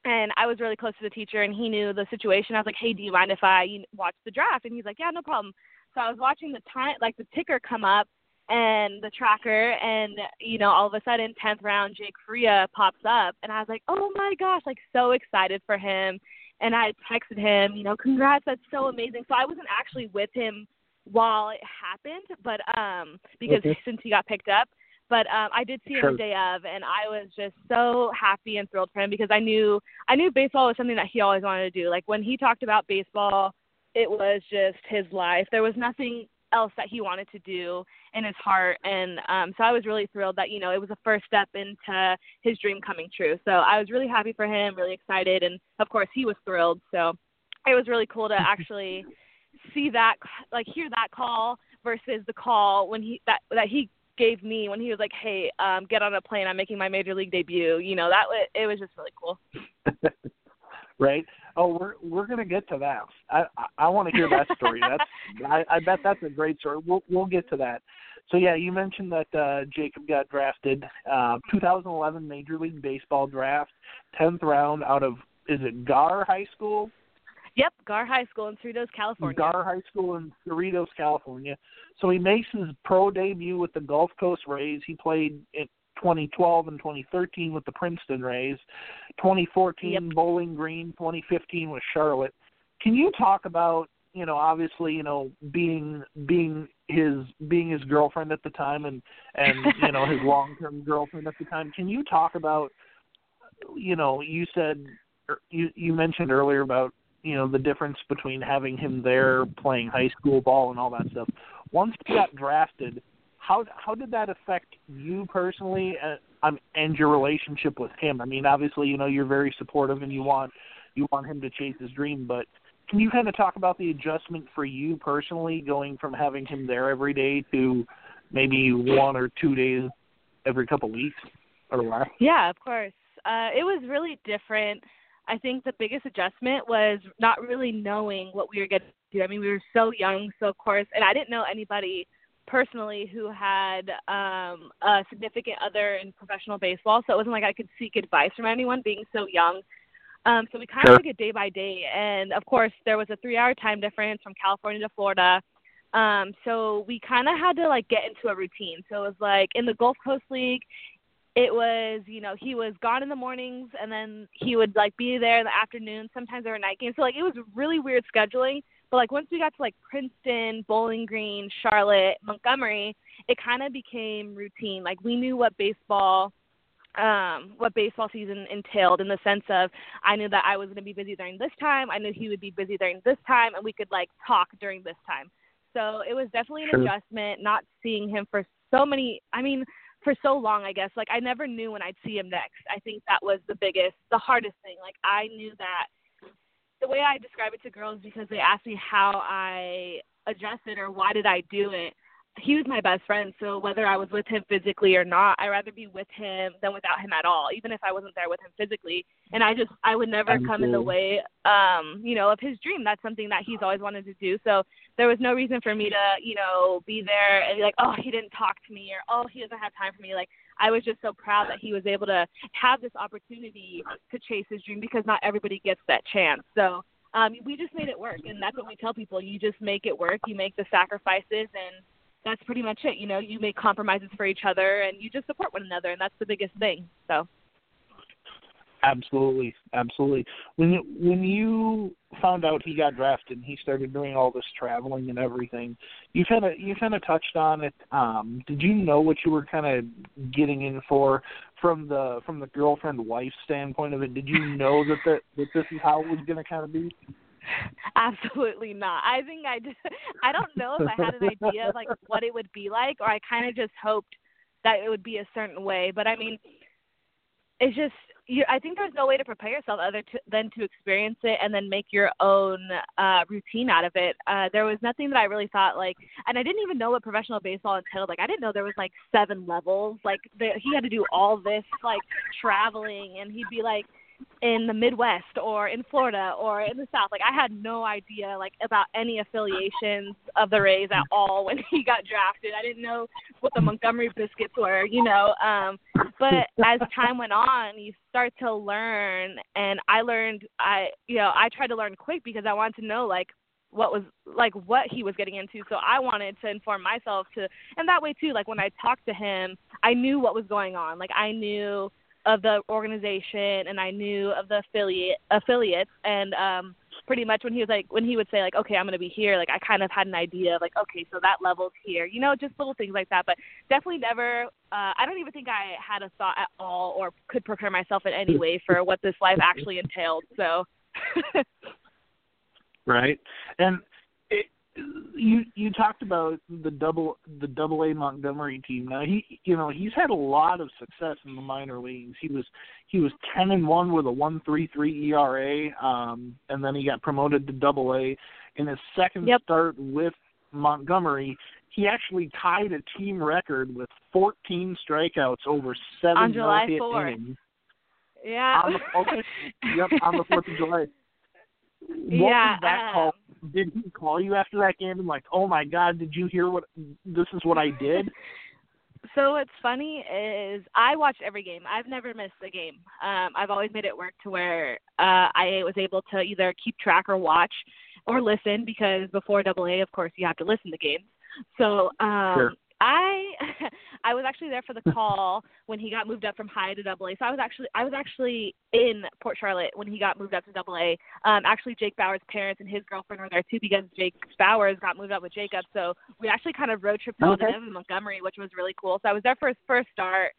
and I was really close to the teacher, and he knew the situation. I was like, hey, do you mind if I watch the draft? And he's like, yeah, no problem. So I was watching the time, like the ticker come up and the tracker, and, you know, all of a sudden, tenth round, Jake Faria pops up, and I was like, oh my gosh, like so excited for him. And I texted him, you know, congrats, that's so amazing. So I wasn't actually with him while it happened, but um because okay. since he got picked up, But um, I did see him sure. the day of, and I was just so happy and thrilled for him because I knew I knew baseball was something that he always wanted to do. Like, when he talked about baseball, it was just his life. There was nothing else that he wanted to do in his heart. And um, so I was really thrilled that, you know, it was a first step into his dream coming true. So I was really happy for him, really excited. And, of course, he was thrilled. So it was really cool to actually see that, like, hear that call versus the call when he that that he gave me when he was like, hey, um, get on a plane. I'm making my major league debut. You know, that it was just really cool. Right. Oh, we're we're gonna get to that. I I, I want to hear that story. That's I, I bet that's a great story. We'll we'll get to that. So yeah, you mentioned that uh, Jacob got drafted, uh, two thousand eleven Major League Baseball draft, tenth round out of is it Gar High School? Yep, Gar High School in Cerritos, California. Gar High School in Cerritos, California. So he makes his pro debut with the Gulf Coast Rays. He played in twenty twelve and twenty thirteen with the Princeton Rays, twenty fourteen yep. Bowling Green, twenty fifteen with Charlotte. Can you talk about, you know, obviously, you know, being being his being his girlfriend at the time and, and you know, his long-term girlfriend at the time. Can you talk about, you know, you said, you, you mentioned earlier about, you know, the difference between having him there playing high school ball and all that stuff. Once he got drafted, how how did that affect you personally and, um, and your relationship with him? I mean, obviously, you know, you're very supportive and you want you want him to chase his dream, but can you kind of talk about the adjustment for you personally going from having him there every day to maybe one or two days every couple of weeks or less? Yeah, of course. Uh, it was really different. I think the biggest adjustment was not really knowing what we were getting to. I mean, we were so young, so of course, and I didn't know anybody personally who had um, a significant other in professional baseball, so it wasn't like I could seek advice from anyone being so young. Um, so we kind of took it day by day, and of course, there was a three-hour time difference from California to Florida, um, so we kind of had to, like, get into a routine. So it was like in the Gulf Coast League, it was, you know, he was gone in the mornings and then he would, like, be there in the afternoon. Sometimes there were night games. So, like, it was really weird scheduling. But, like, once we got to, like, Princeton, Bowling Green, Charlotte, Montgomery, it kind of became routine. Like, we knew what baseball um, what baseball season entailed in the sense of I knew that I was going to be busy during this time. I knew he would be busy during this time, and we could, like, talk during this time. So it was definitely an adjustment not seeing him for so many – I mean – for so long, I guess. Like, I never knew when I'd see him next. I think that was the biggest, the hardest thing. Like, I knew that the way I describe it to girls, because they asked me how I adjusted or why did I do it, he was my best friend. So whether I was with him physically or not, I'd rather be with him than without him at all, even if I wasn't there with him physically. And I just, I would never Thank come you. in the way, um, you know, of his dream. That's something that he's always wanted to do. So there was no reason for me to, you know, be there and be like, oh, he didn't talk to me, or, oh, he doesn't have time for me. Like, I was just so proud that he was able to have this opportunity to chase his dream, because not everybody gets that chance. So um, we just made it work. And that's what we tell people. You just make it work. You make the sacrifices, and that's pretty much it. You know, you make compromises for each other, and you just support one another, and that's the biggest thing. So, absolutely, absolutely. When you, when you found out he got drafted and he started doing all this traveling and everything, you kind of you kind of touched on it. Um, did you know what you were kind of getting in for from the from the girlfriend wife standpoint of it? Did you know that the, that this is how it was going to kind of be? Absolutely not. I think I just, I don't know if I had an idea of, like, what it would be like, or I kind of just hoped that it would be a certain way. But I mean, it's just, you, I think there's no way to prepare yourself other to, than to experience it and then make your own uh, routine out of it. Uh, there was nothing that I really thought, like, and I didn't even know what professional baseball entailed. Like, I didn't know there was, like, seven levels. Like, the, he had to do all this, like, traveling, and he'd be, like, in the Midwest or in Florida or in the South. Like, I had no idea, like, about any affiliations of the Rays at all when he got drafted. I didn't know what the Montgomery Biscuits were, you know. Um, but as time went on, you start to learn, and I learned, I, you know, I tried to learn quick because I wanted to know, like, what was, like, what he was getting into. So I wanted to inform myself to, and that way too, like, when I talked to him, I knew what was going on. Like, I knew of the organization, and I knew of the affiliate affiliates, and um, pretty much when he was like, when he would say like, okay, I'm going to be here, like I kind of had an idea of like, okay, so that level's here, you know, just little things like that. But definitely never, uh, I don't even think I had a thought at all or could prepare myself in any way for what this life actually entailed. So. Right. And it, you, you talked about the double, the double A Montgomery team. Now he, you know, he's had a lot of success in the minor leagues. He was, he was ten and one with a one point three three E R A. Um, and then he got promoted to double A in his second yep. start with Montgomery. He actually tied a team record with fourteen strikeouts over seven on July fourth. Innings. Yeah. On the, okay. Yep. On the fourth of July. What yeah, was that um, call? Did he call you after that game and like, oh my God, did you hear what, this is what I did? So what's funny is I watched every game. I've never missed a game. Um, I've always made it work to where uh, I was able to either keep track or watch or listen, because before Double A, of course, you have to listen to games. So um, sure. I I was actually there for the call when he got moved up from high to double A. So I was actually I was actually in Port Charlotte when he got moved up to double A. Um, actually, Jake Bauer's parents and his girlfriend were there too, because Jake Bauer's got moved up with Jacob. So we actually kind of road tripped okay. to Montgomery, which was really cool. So I was there for his first start.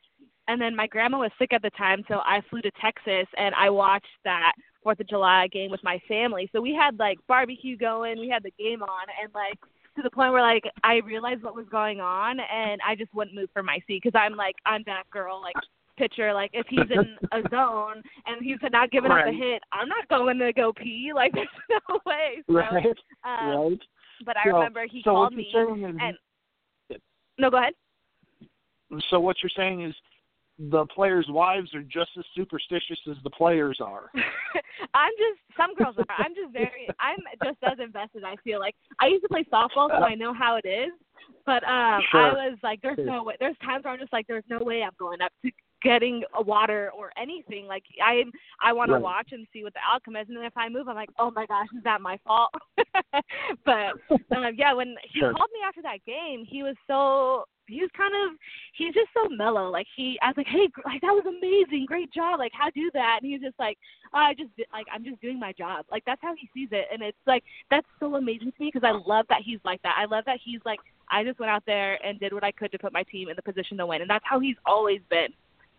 And then my grandma was sick at the time, so I flew to Texas, and I watched that fourth of July game with my family. So we had, like, barbecue going. We had the game on, and, like, to the point where, like, I realized what was going on, and I just wouldn't move from my seat, because I'm like, I'm that girl, like, pitcher. Like, if he's in a zone and he's not giving right. up a hit, I'm not going to go pee. Like, there's no way. So, right, um, right. But I so, remember he so called me. And, no, go ahead. So what you're saying is the players' wives are just as superstitious as the players are. I'm just, some girls are. I'm just very, I'm just as invested, I feel like. I used to play softball, so I know how it is. But um, sure. I was like, there's no way. There's times where I'm just like, there's no way I'm going up to getting a water or anything. Like, I I want right. to watch and see what the outcome is. And then if I move, I'm like, oh, my gosh, is that my fault? But, um, yeah, when he sure. called me after that game, he was so – he was kind of, he's just so mellow. Like, he, I was like, hey, like, that was amazing. Great job. Like, how do that? And he was just like, oh, I just, like, I'm just doing my job. Like, that's how he sees it. And it's like, that's so amazing to me, because I love that he's like that. I love that he's like, I just went out there and did what I could to put my team in the position to win. And that's how he's always been.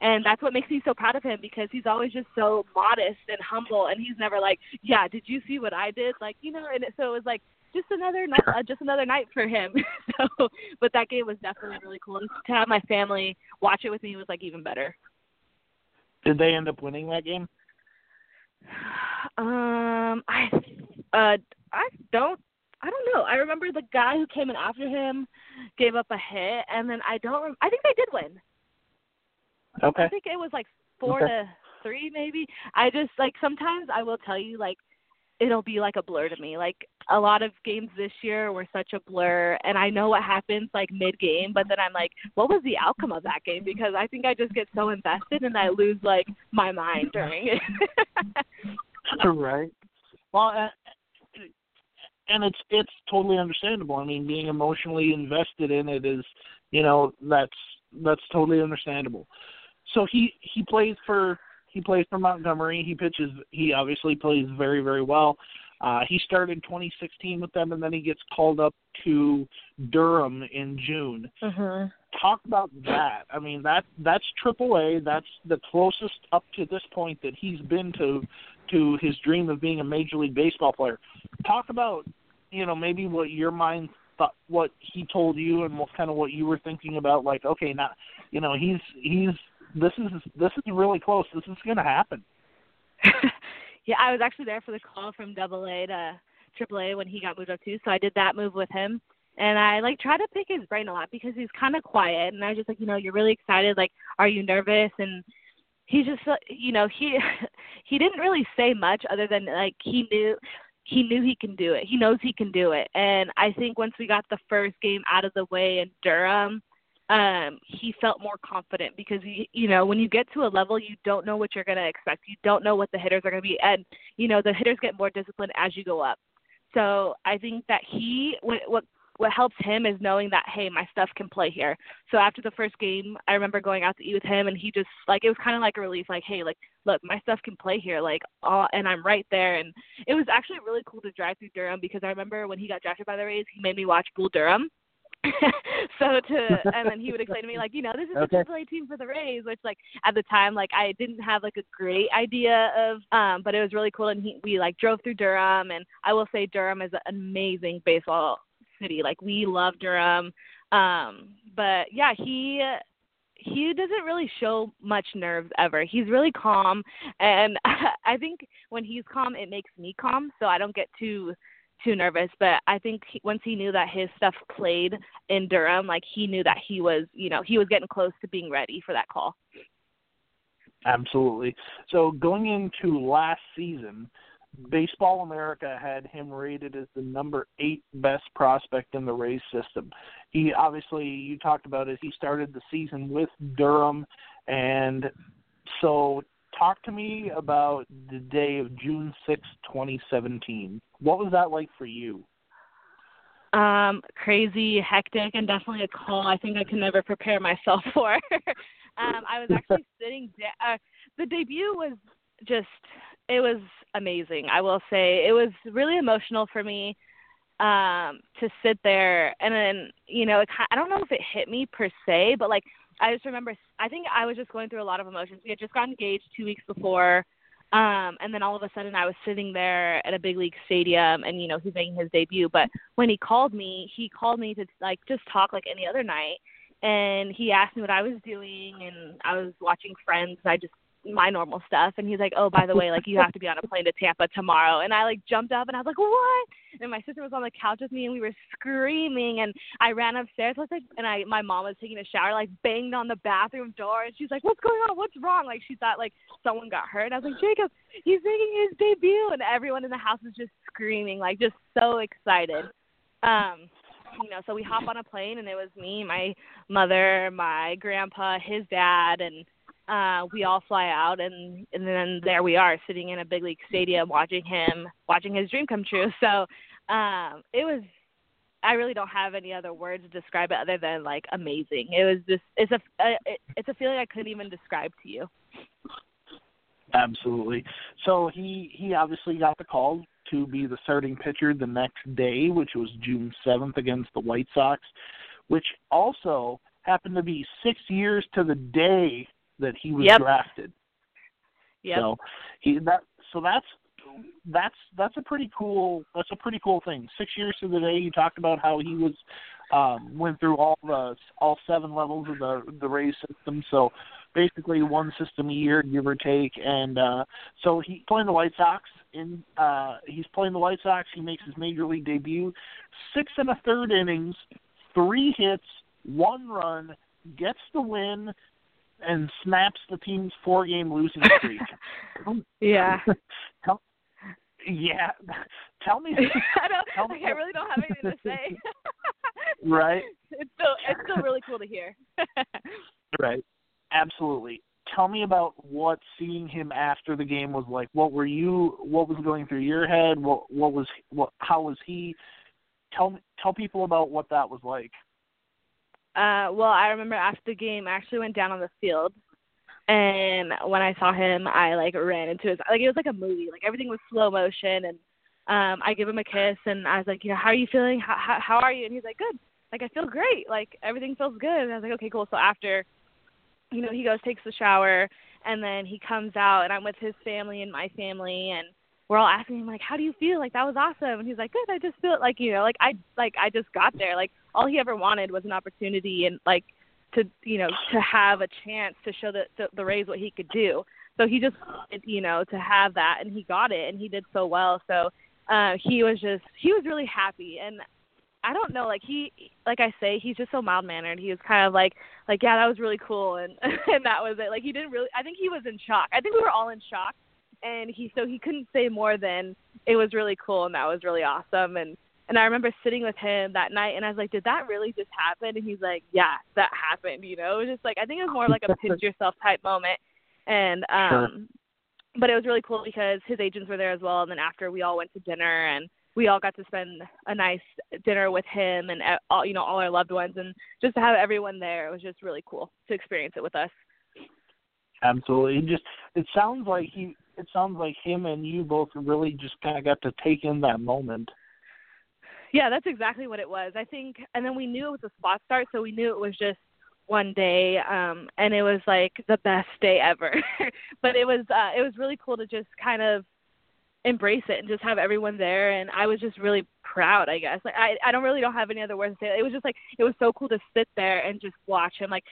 And that's what makes me so proud of him, because he's always just so modest and humble. And he's never like, yeah, did you see what I did? Like, you know, and so it was like, just another night, uh, just another night for him. So, but that game was definitely really cool. And to have my family watch it with me was, like, even better. Did they end up winning that game? Um, I, uh, I don't, I don't know. I remember the guy who came in after him gave up a hit, and then I don't. Rem- I think they did win. Okay. I think it was like four okay. to three, maybe. I just like sometimes I will tell you like. It'll be like a blur to me. Like a lot of games this year were such a blur, and I know what happens like mid game, but then I'm like, what was the outcome of that game? Because I think I just get so invested and I lose like my mind during it. Right. Well, uh, and it's, it's totally understandable. I mean, being emotionally invested in it is, you know, that's, that's totally understandable. So he, he plays for, He plays for Montgomery. He pitches. He obviously plays very, very well. Uh, he started twenty sixteen with them, and then he gets called up to Durham in June. Uh-huh. Talk about that. I mean, that that's Triple A. That's the closest up to this point that he's been to to his dream of being a Major League Baseball player. Talk about, you know, maybe what your mind thought, what he told you, and what kind of what you were thinking about. Like, okay, now, you know, he's he's. This is this is really close. This is going to happen. Yeah, I was actually there for the call from Double A to Triple A when he got moved up too. So I did that move with him, and I like try to pick his brain a lot because he's kind of quiet. And I was just like, you know, you're really excited. Like, are you nervous? And he just, you know, he he didn't really say much other than like he knew. He knew he can do it. He knows he can do it. And I think once we got the first game out of the way in Durham. Um, he felt more confident because, he, you know, when you get to a level, you don't know what you're going to expect. You don't know what the hitters are going to be. And, you know, the hitters get more disciplined as you go up. So I think that he, what what helps him is knowing that, hey, my stuff can play here. So after the first game, I remember going out to eat with him, and he just, like, it was kind of like a relief, like, hey, like, look, my stuff can play here, like, all, and I'm right there. And it was actually really cool to drive through Durham, because I remember when he got drafted by the Rays, he made me watch Bull Durham. so to and then he would explain to me, like, you know, this is okay. The Triple A team for the Rays, which, like, at the time, like, I didn't have, like, a great idea of, um, but it was really cool. And he, we, like, drove through Durham, and I will say Durham is an amazing baseball city. Like, we love Durham, um, but yeah, he he doesn't really show much nerves ever. He's really calm, and I think when he's calm, it makes me calm, so I don't get too. too nervous. But I think he, once he knew that his stuff played in Durham, like, he knew that he was, you know, he was getting close to being ready for that call. Absolutely. So going into last season, Baseball America had him rated as the number eight best prospect in the Rays system. He obviously, you talked about it, he started the season with Durham. And so talk to me about the day of June sixth, twenty seventeen. What was that like for you? Um, crazy, hectic, and definitely a call I think I can never prepare myself for. um, I was actually sitting da- – uh, the debut was just – it was amazing, I will say. It was really emotional for me um, to sit there. And then, you know, it, I don't know if it hit me per se, but, like, I just remember – I think I was just going through a lot of emotions. We had just gotten engaged two weeks before – Um, and then all of a sudden I was sitting there at a big league stadium and, you know, he's making his debut. But when he called me, he called me to, like, just talk like any other night. And he asked me what I was doing, and I was watching Friends. And I just, my normal stuff. And he's like, oh, by the way, like, you have to be on a plane to Tampa tomorrow. And I, like, jumped up and I was like, what? And my sister was on the couch with me and we were screaming. And I ran upstairs. I was like, and I, my mom was taking a shower, like, banged on the bathroom door. And she's like, what's going on? What's wrong? Like, she thought, like, someone got hurt. And I was like, Jacob, he's making his debut. And everyone in the house was just screaming, like, just so excited. Um, you know, so we hop on a plane and it was me, my mother, my grandpa, his dad, and Uh, we all fly out, and, and then there we are sitting in a big league stadium watching him, watching his dream come true. So um, it was, I really don't have any other words to describe it other than, like, amazing. It was just, it's a, it, it's a feeling I couldn't even describe to you. Absolutely. So he, he obviously got the call to be the starting pitcher the next day, which was June seventh against the White Sox, which also happened to be six years to the day that he was yep. drafted. Yeah. So he that so that's that's that's a pretty cool that's a pretty cool thing. Six years to the day. You talked about how he was um, went through all the all seven levels of the the Rays system. So basically one system a year, give or take. And uh, so he's playing the White Sox. In uh, he's playing the White Sox. He makes his major league debut. Six and a third innings, three hits, one run, gets the win, and snaps the team's four-game losing streak. yeah. Tell, yeah. Tell me. I, don't, tell like, me I really don't have anything to say. Right. It's still, it's still really cool to hear. Right. Absolutely. Tell me about what seeing him after the game was like. What were you? What was going through your head? What? What was? What? How was he? Tell Tell people about what that was like. Uh, well, I remember after the game, I actually went down on the field, and when I saw him, I, like, ran into his, like, it was like a movie, like, everything was slow motion, and um, I give him a kiss, and I was like, you know, how are you feeling? How, how how are you? And he's like, good. Like, I feel great. Like, everything feels good. And I was like, okay, cool. So after, you know, he goes, takes the shower, and then he comes out, and I'm with his family and my family, and we're all asking him, like, how do you feel? Like, that was awesome. And he's like, good. I just feel like, you know, like, I, like, I just got there. Like, all he ever wanted was an opportunity and, like, to, you know, to have a chance to show the, the, the Rays what he could do. So he just wanted, you know, to have that, and he got it, and he did so well. So uh, he was just – he was really happy. And I don't know, like, he – like I say, he's just so mild-mannered. He was kind of like, like, yeah, that was really cool, and, and that was it. Like, he didn't really – I think he was in shock. I think we were all in shock, and he so he couldn't say more than it was really cool and that was really awesome. And And I remember sitting with him that night, and I was like, did that really just happen? And he's like, yeah, that happened, you know? It was just like, I think it was more like a pinch-yourself type moment. And um, sure. But it was really cool because his agents were there as well, and then after we all went to dinner, and we all got to spend a nice dinner with him and all, you know, all our loved ones, and just to have everyone there, it was just really cool to experience it with us. Absolutely. It just, it sounds like he, it sounds like him and you both really just kind of got to take in that moment. Yeah, that's exactly what it was. I think, and then we knew it was a spot start, so we knew it was just one day, um, and it was like the best day ever. But it was, uh, it was really cool to just kind of embrace it and just have everyone there. And I was just really proud, I guess. Like, I, I don't really don't have any other words to say. It was just like, it was so cool to sit there and just watch him, like,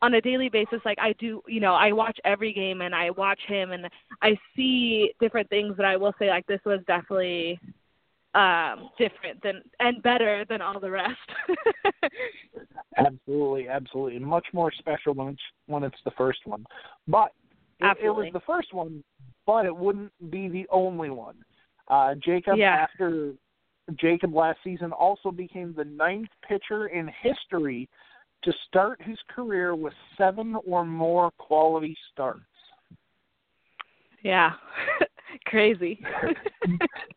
on a daily basis. Like I do, you know, I watch every game and I watch him and I see different things, but I will say, like, this was definitely um, different than, and better than all the rest. Absolutely. Absolutely. And much more special when it's, when it's the first one, but it, it was the first one, but it wouldn't be the only one. Uh, Jacob, yeah. after Jacob last season, also became the ninth pitcher in history to start his career with seven or more quality starts. Yeah. Crazy.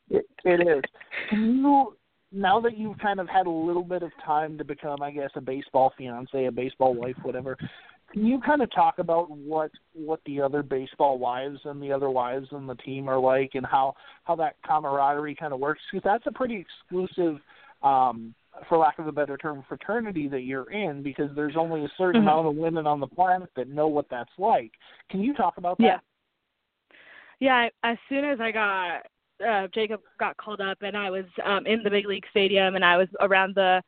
it, it is. Can you, now that you've kind of had a little bit of time to become, I guess, a baseball fiance, a baseball wife, whatever, can you kind of talk about what, what the other baseball wives and the other wives on the team are like, and how, how that camaraderie kind of works? Because that's a pretty exclusive, um, for lack of a better term, fraternity that you're in, because there's only a certain mm-hmm. amount of women on the planet that know what that's like. Can you talk about that? Yeah. Yeah. As soon as I got, uh, Jacob got called up, and I was um, in the big league stadium, and I was around the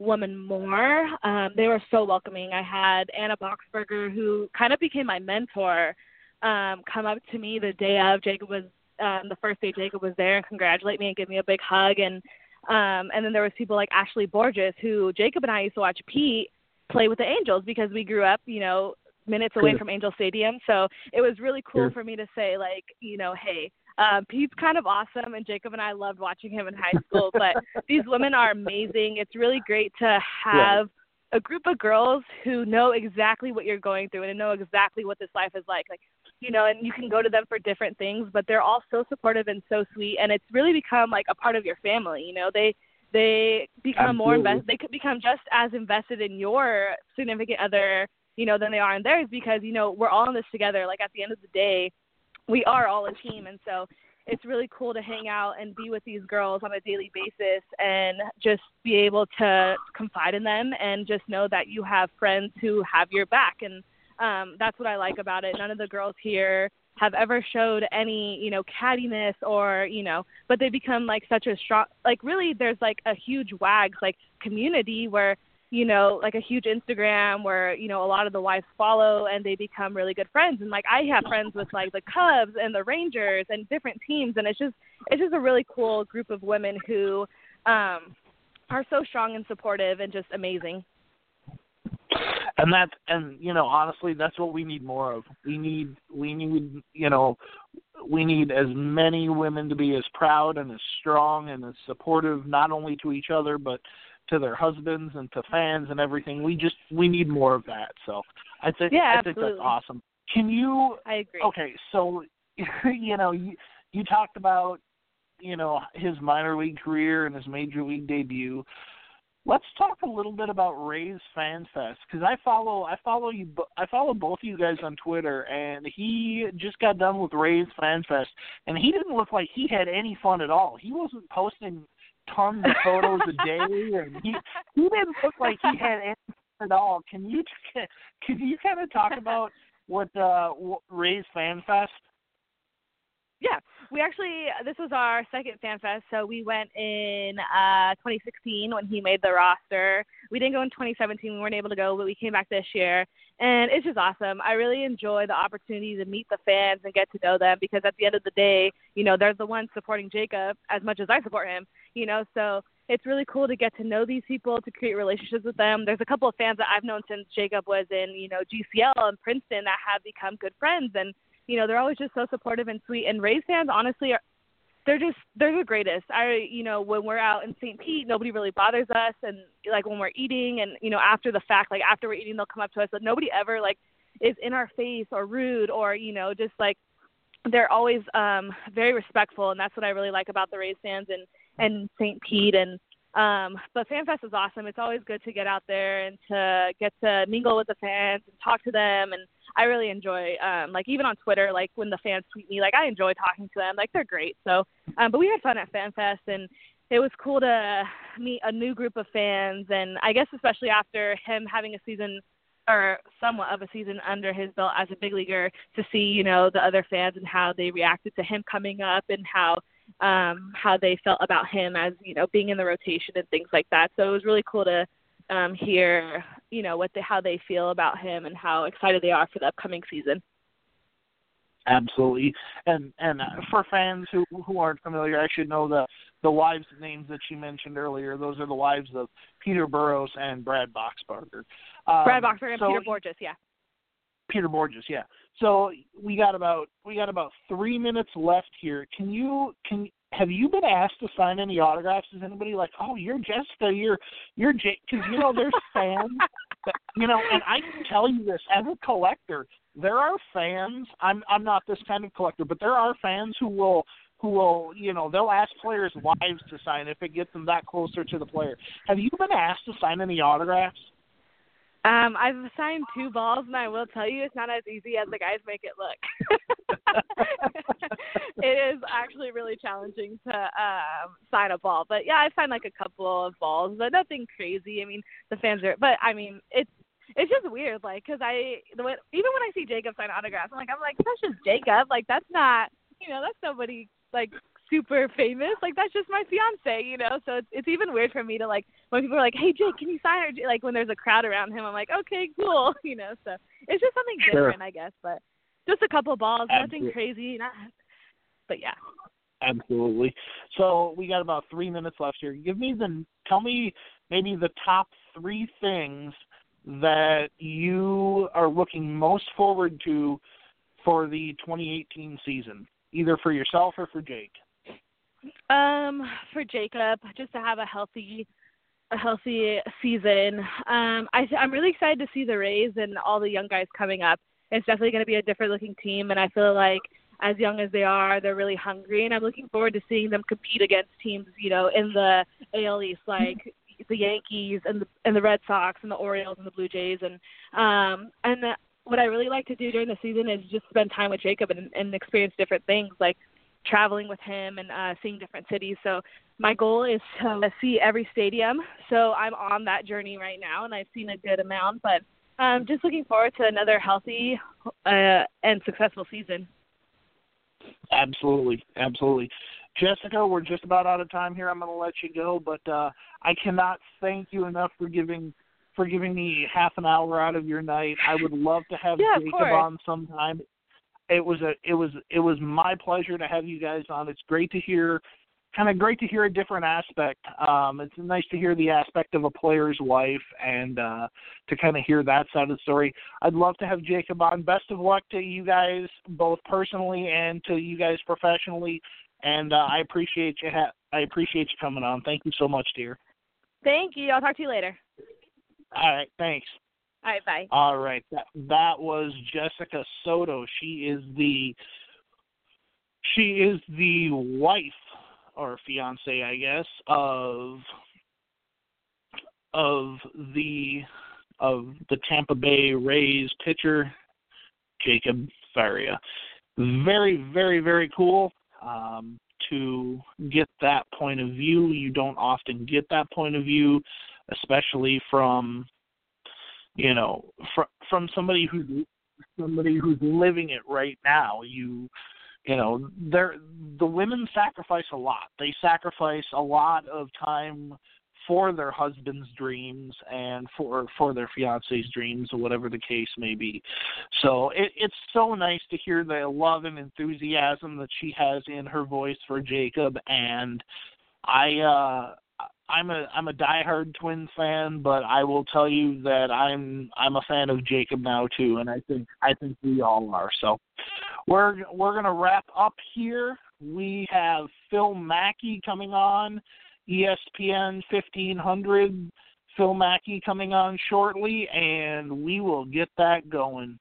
women more, um, they were so welcoming. I had Anna Boxberger, who kind of became my mentor, um, come up to me the day of. Jacob was, um, the first day Jacob was there, and congratulate me and give me a big hug. And, Um, and then there was people like Ashley Borges, who Jacob and I used to watch Pete play with the Angels, because we grew up, you know, minutes away yeah. from Angel Stadium. So it was really cool yeah. for me to say, like, you know, hey, uh, Pete's kind of awesome, and Jacob and I loved watching him in high school, but these women are amazing. It's really great to have yeah. a group of girls who know exactly what you're going through and know exactly what this life is like. Like, you know, and you can go to them for different things, but they're all so supportive and so sweet. And it's really become like a part of your family. You know, they, they become Absolutely. more invested. They could become just as invested in your significant other, you know, than they are in theirs, because, you know, we're all in this together. Like, at the end of the day, we are all a team. And so it's really cool to hang out and be with these girls on a daily basis and just be able to confide in them and just know that you have friends who have your back. And, Um, that's what I like about it. None of the girls here have ever showed any, you know, cattiness or, you know, but they become like such a strong, like, really there's like a huge WAGs, like, community where, you know, like a huge Instagram where, you know, a lot of the wives follow, and they become really good friends. And like, I have friends with like the Cubs and the Rangers and different teams. And it's just, it's just a really cool group of women who um, are so strong and supportive and just amazing. And that's, and, you know, honestly, that's what we need more of. We need, we need, you know, we need as many women to be as proud and as strong and as supportive, not only to each other, but to their husbands and to fans and everything. We just, we need more of that. So I think, yeah, I think that's awesome. Can you, I agree. Okay. So, you know, you, you talked about, you know, his minor league career and his major league debut. Let's talk a little bit about Rays Fan Fest, because I follow I follow you I follow both of you guys on Twitter, and he just got done with Rays Fan Fest, and he didn't look like he had any fun at all. He wasn't posting tons of photos a day, and he he didn't look like he had any fun at all. Can you can you kind of talk about what uh, what Rays Fan Fest? Yeah, we actually, this was our second Fan Fest, so we went in uh, twenty sixteen when he made the roster. We didn't go in twenty seventeen, we weren't able to go, but we came back this year, and it's just awesome. I really enjoy the opportunity to meet the fans and get to know them, because at the end of the day, you know, they're the ones supporting Jacob as much as I support him, you know, so it's really cool to get to know these people, to create relationships with them. There's a couple of fans that I've known since Jacob was in, you know, G C L and Princeton that have become good friends, and you know, they're always just so supportive and sweet. And Rays fans, honestly, are, they're just, they're the greatest. I, you know, when we're out in Saint Pete, nobody really bothers us. And, like, when we're eating and, you know, after the fact, like, after we're eating, they'll come up to us. But nobody ever, like, is in our face or rude or, you know, just, like, they're always um, very respectful. And that's what I really like about the Rays fans. And and Saint Pete. And um, but FanFest is awesome. It's always good to get out there and to get to mingle with the fans and talk to them. And I really enjoy, um, like, even on Twitter, like, when the fans tweet me, like, I enjoy talking to them. Like, they're great. So, um, but we had fun at FanFest, and it was cool to meet a new group of fans. And I guess especially after him having a season or somewhat of a season under his belt as a big leaguer, to see, you know, the other fans and how they reacted to him coming up and how, um, how they felt about him as, you know, being in the rotation and things like that. So it was really cool to um, hear, you know, what the, how they feel about him and how excited they are for the upcoming season. Absolutely. And and for fans who, who aren't familiar, I should know the, the wives' names that you mentioned earlier. Those are the wives of Peter Burroughs and Brad Boxberger. Um, Brad Boxberger and so, Peter Borges, yeah. Peter Borges, yeah. So we got about we got about three minutes left here. Can you can have you been asked to sign any autographs? Is anybody like, oh, you're Jessica, you're you're Jake? Because you know there's fans. That, you know, and I can tell you this as a collector. There are fans. I'm I'm not this kind of collector, but there are fans who will who will you know they'll ask players' wives to sign if it gets them that closer to the player. Have you been asked to sign any autographs? Um, I've signed two balls, and I will tell you, it's not as easy as the guys make it look. It is actually really challenging to um, sign a ball, but yeah, I've signed like a couple of balls, but nothing crazy. I mean, the fans are, but I mean, it's. It's just weird, like, because I, the way, even when I see Jacob sign autographs, I'm like, I'm like, that's just Jacob. Like, that's not, you know, that's nobody, like, super famous. Like, that's just my fiance, you know? So it's it's even weird for me to, like, when people are like, hey, Jake, can you sign our, like, when there's a crowd around him, I'm like, okay, cool, you know? So it's just something different, sure. I guess, but just a couple balls, Absolutely. Nothing crazy, not, but yeah. Absolutely. So we got about three minutes left here. Give me the, tell me maybe the top three things that you are looking most forward to for the twenty eighteen season, either for yourself or for Jake? Um, for Jacob, just to have a healthy, a healthy season. Um, I, I'm really excited to see the Rays and all the young guys coming up. It's definitely going to be a different looking team, and I feel like as young as they are, they're really hungry, and I'm looking forward to seeing them compete against teams, you know, in the A L East, like the Yankees and the and the Red Sox and the Orioles and the Blue Jays. And um and the, what I really like to do during the season is just spend time with Jacob and, and experience different things, like traveling with him and uh, seeing different cities. So my goal is to see every stadium. So I'm on that journey right now, and I've seen a good amount, but um just looking forward to another healthy uh, and successful season. Absolutely, absolutely. Jessica, we're just about out of time here. I'm going to let you go, but uh, I cannot thank you enough for giving for giving me half an hour out of your night. I would love to have yeah, Jacob on sometime. It was a it was it was my pleasure to have you guys on. It's great to hear, kind of great to hear a different aspect. Um, it's nice to hear the aspect of a player's life and uh, to kind of hear that side of the story. I'd love to have Jacob on. Best of luck to you guys, both personally and to you guys professionally. And uh, I appreciate you. Ha- I appreciate you coming on. Thank you so much, dear. Thank you. I'll talk to you later. All right. Thanks. All right. Bye. All right. That that was Jessica Soto. She is the she is the wife or fiance, I guess, of of the of the Tampa Bay Rays pitcher Jacob Faria. Very, very, very cool. Um, to get that point of view. You don't often get that point of view, especially from, you know, fr- from somebody who somebody who's living it right now. You, you know, they're, the women sacrifice a lot. They sacrifice a lot of time for their husband's dreams and for, for their fiance's dreams or whatever the case may be. So it, it's so nice to hear the love and enthusiasm that she has in her voice for Jacob. And I, uh, I'm a, I'm a diehard Twins fan, but I will tell you that I'm, I'm a fan of Jacob now too. And I think, I think we all are. So we're, we're going to wrap up here. We have Phil Mackey coming on, E S P N fifteen hundred, Phil Mackey coming on shortly, and we will get that going.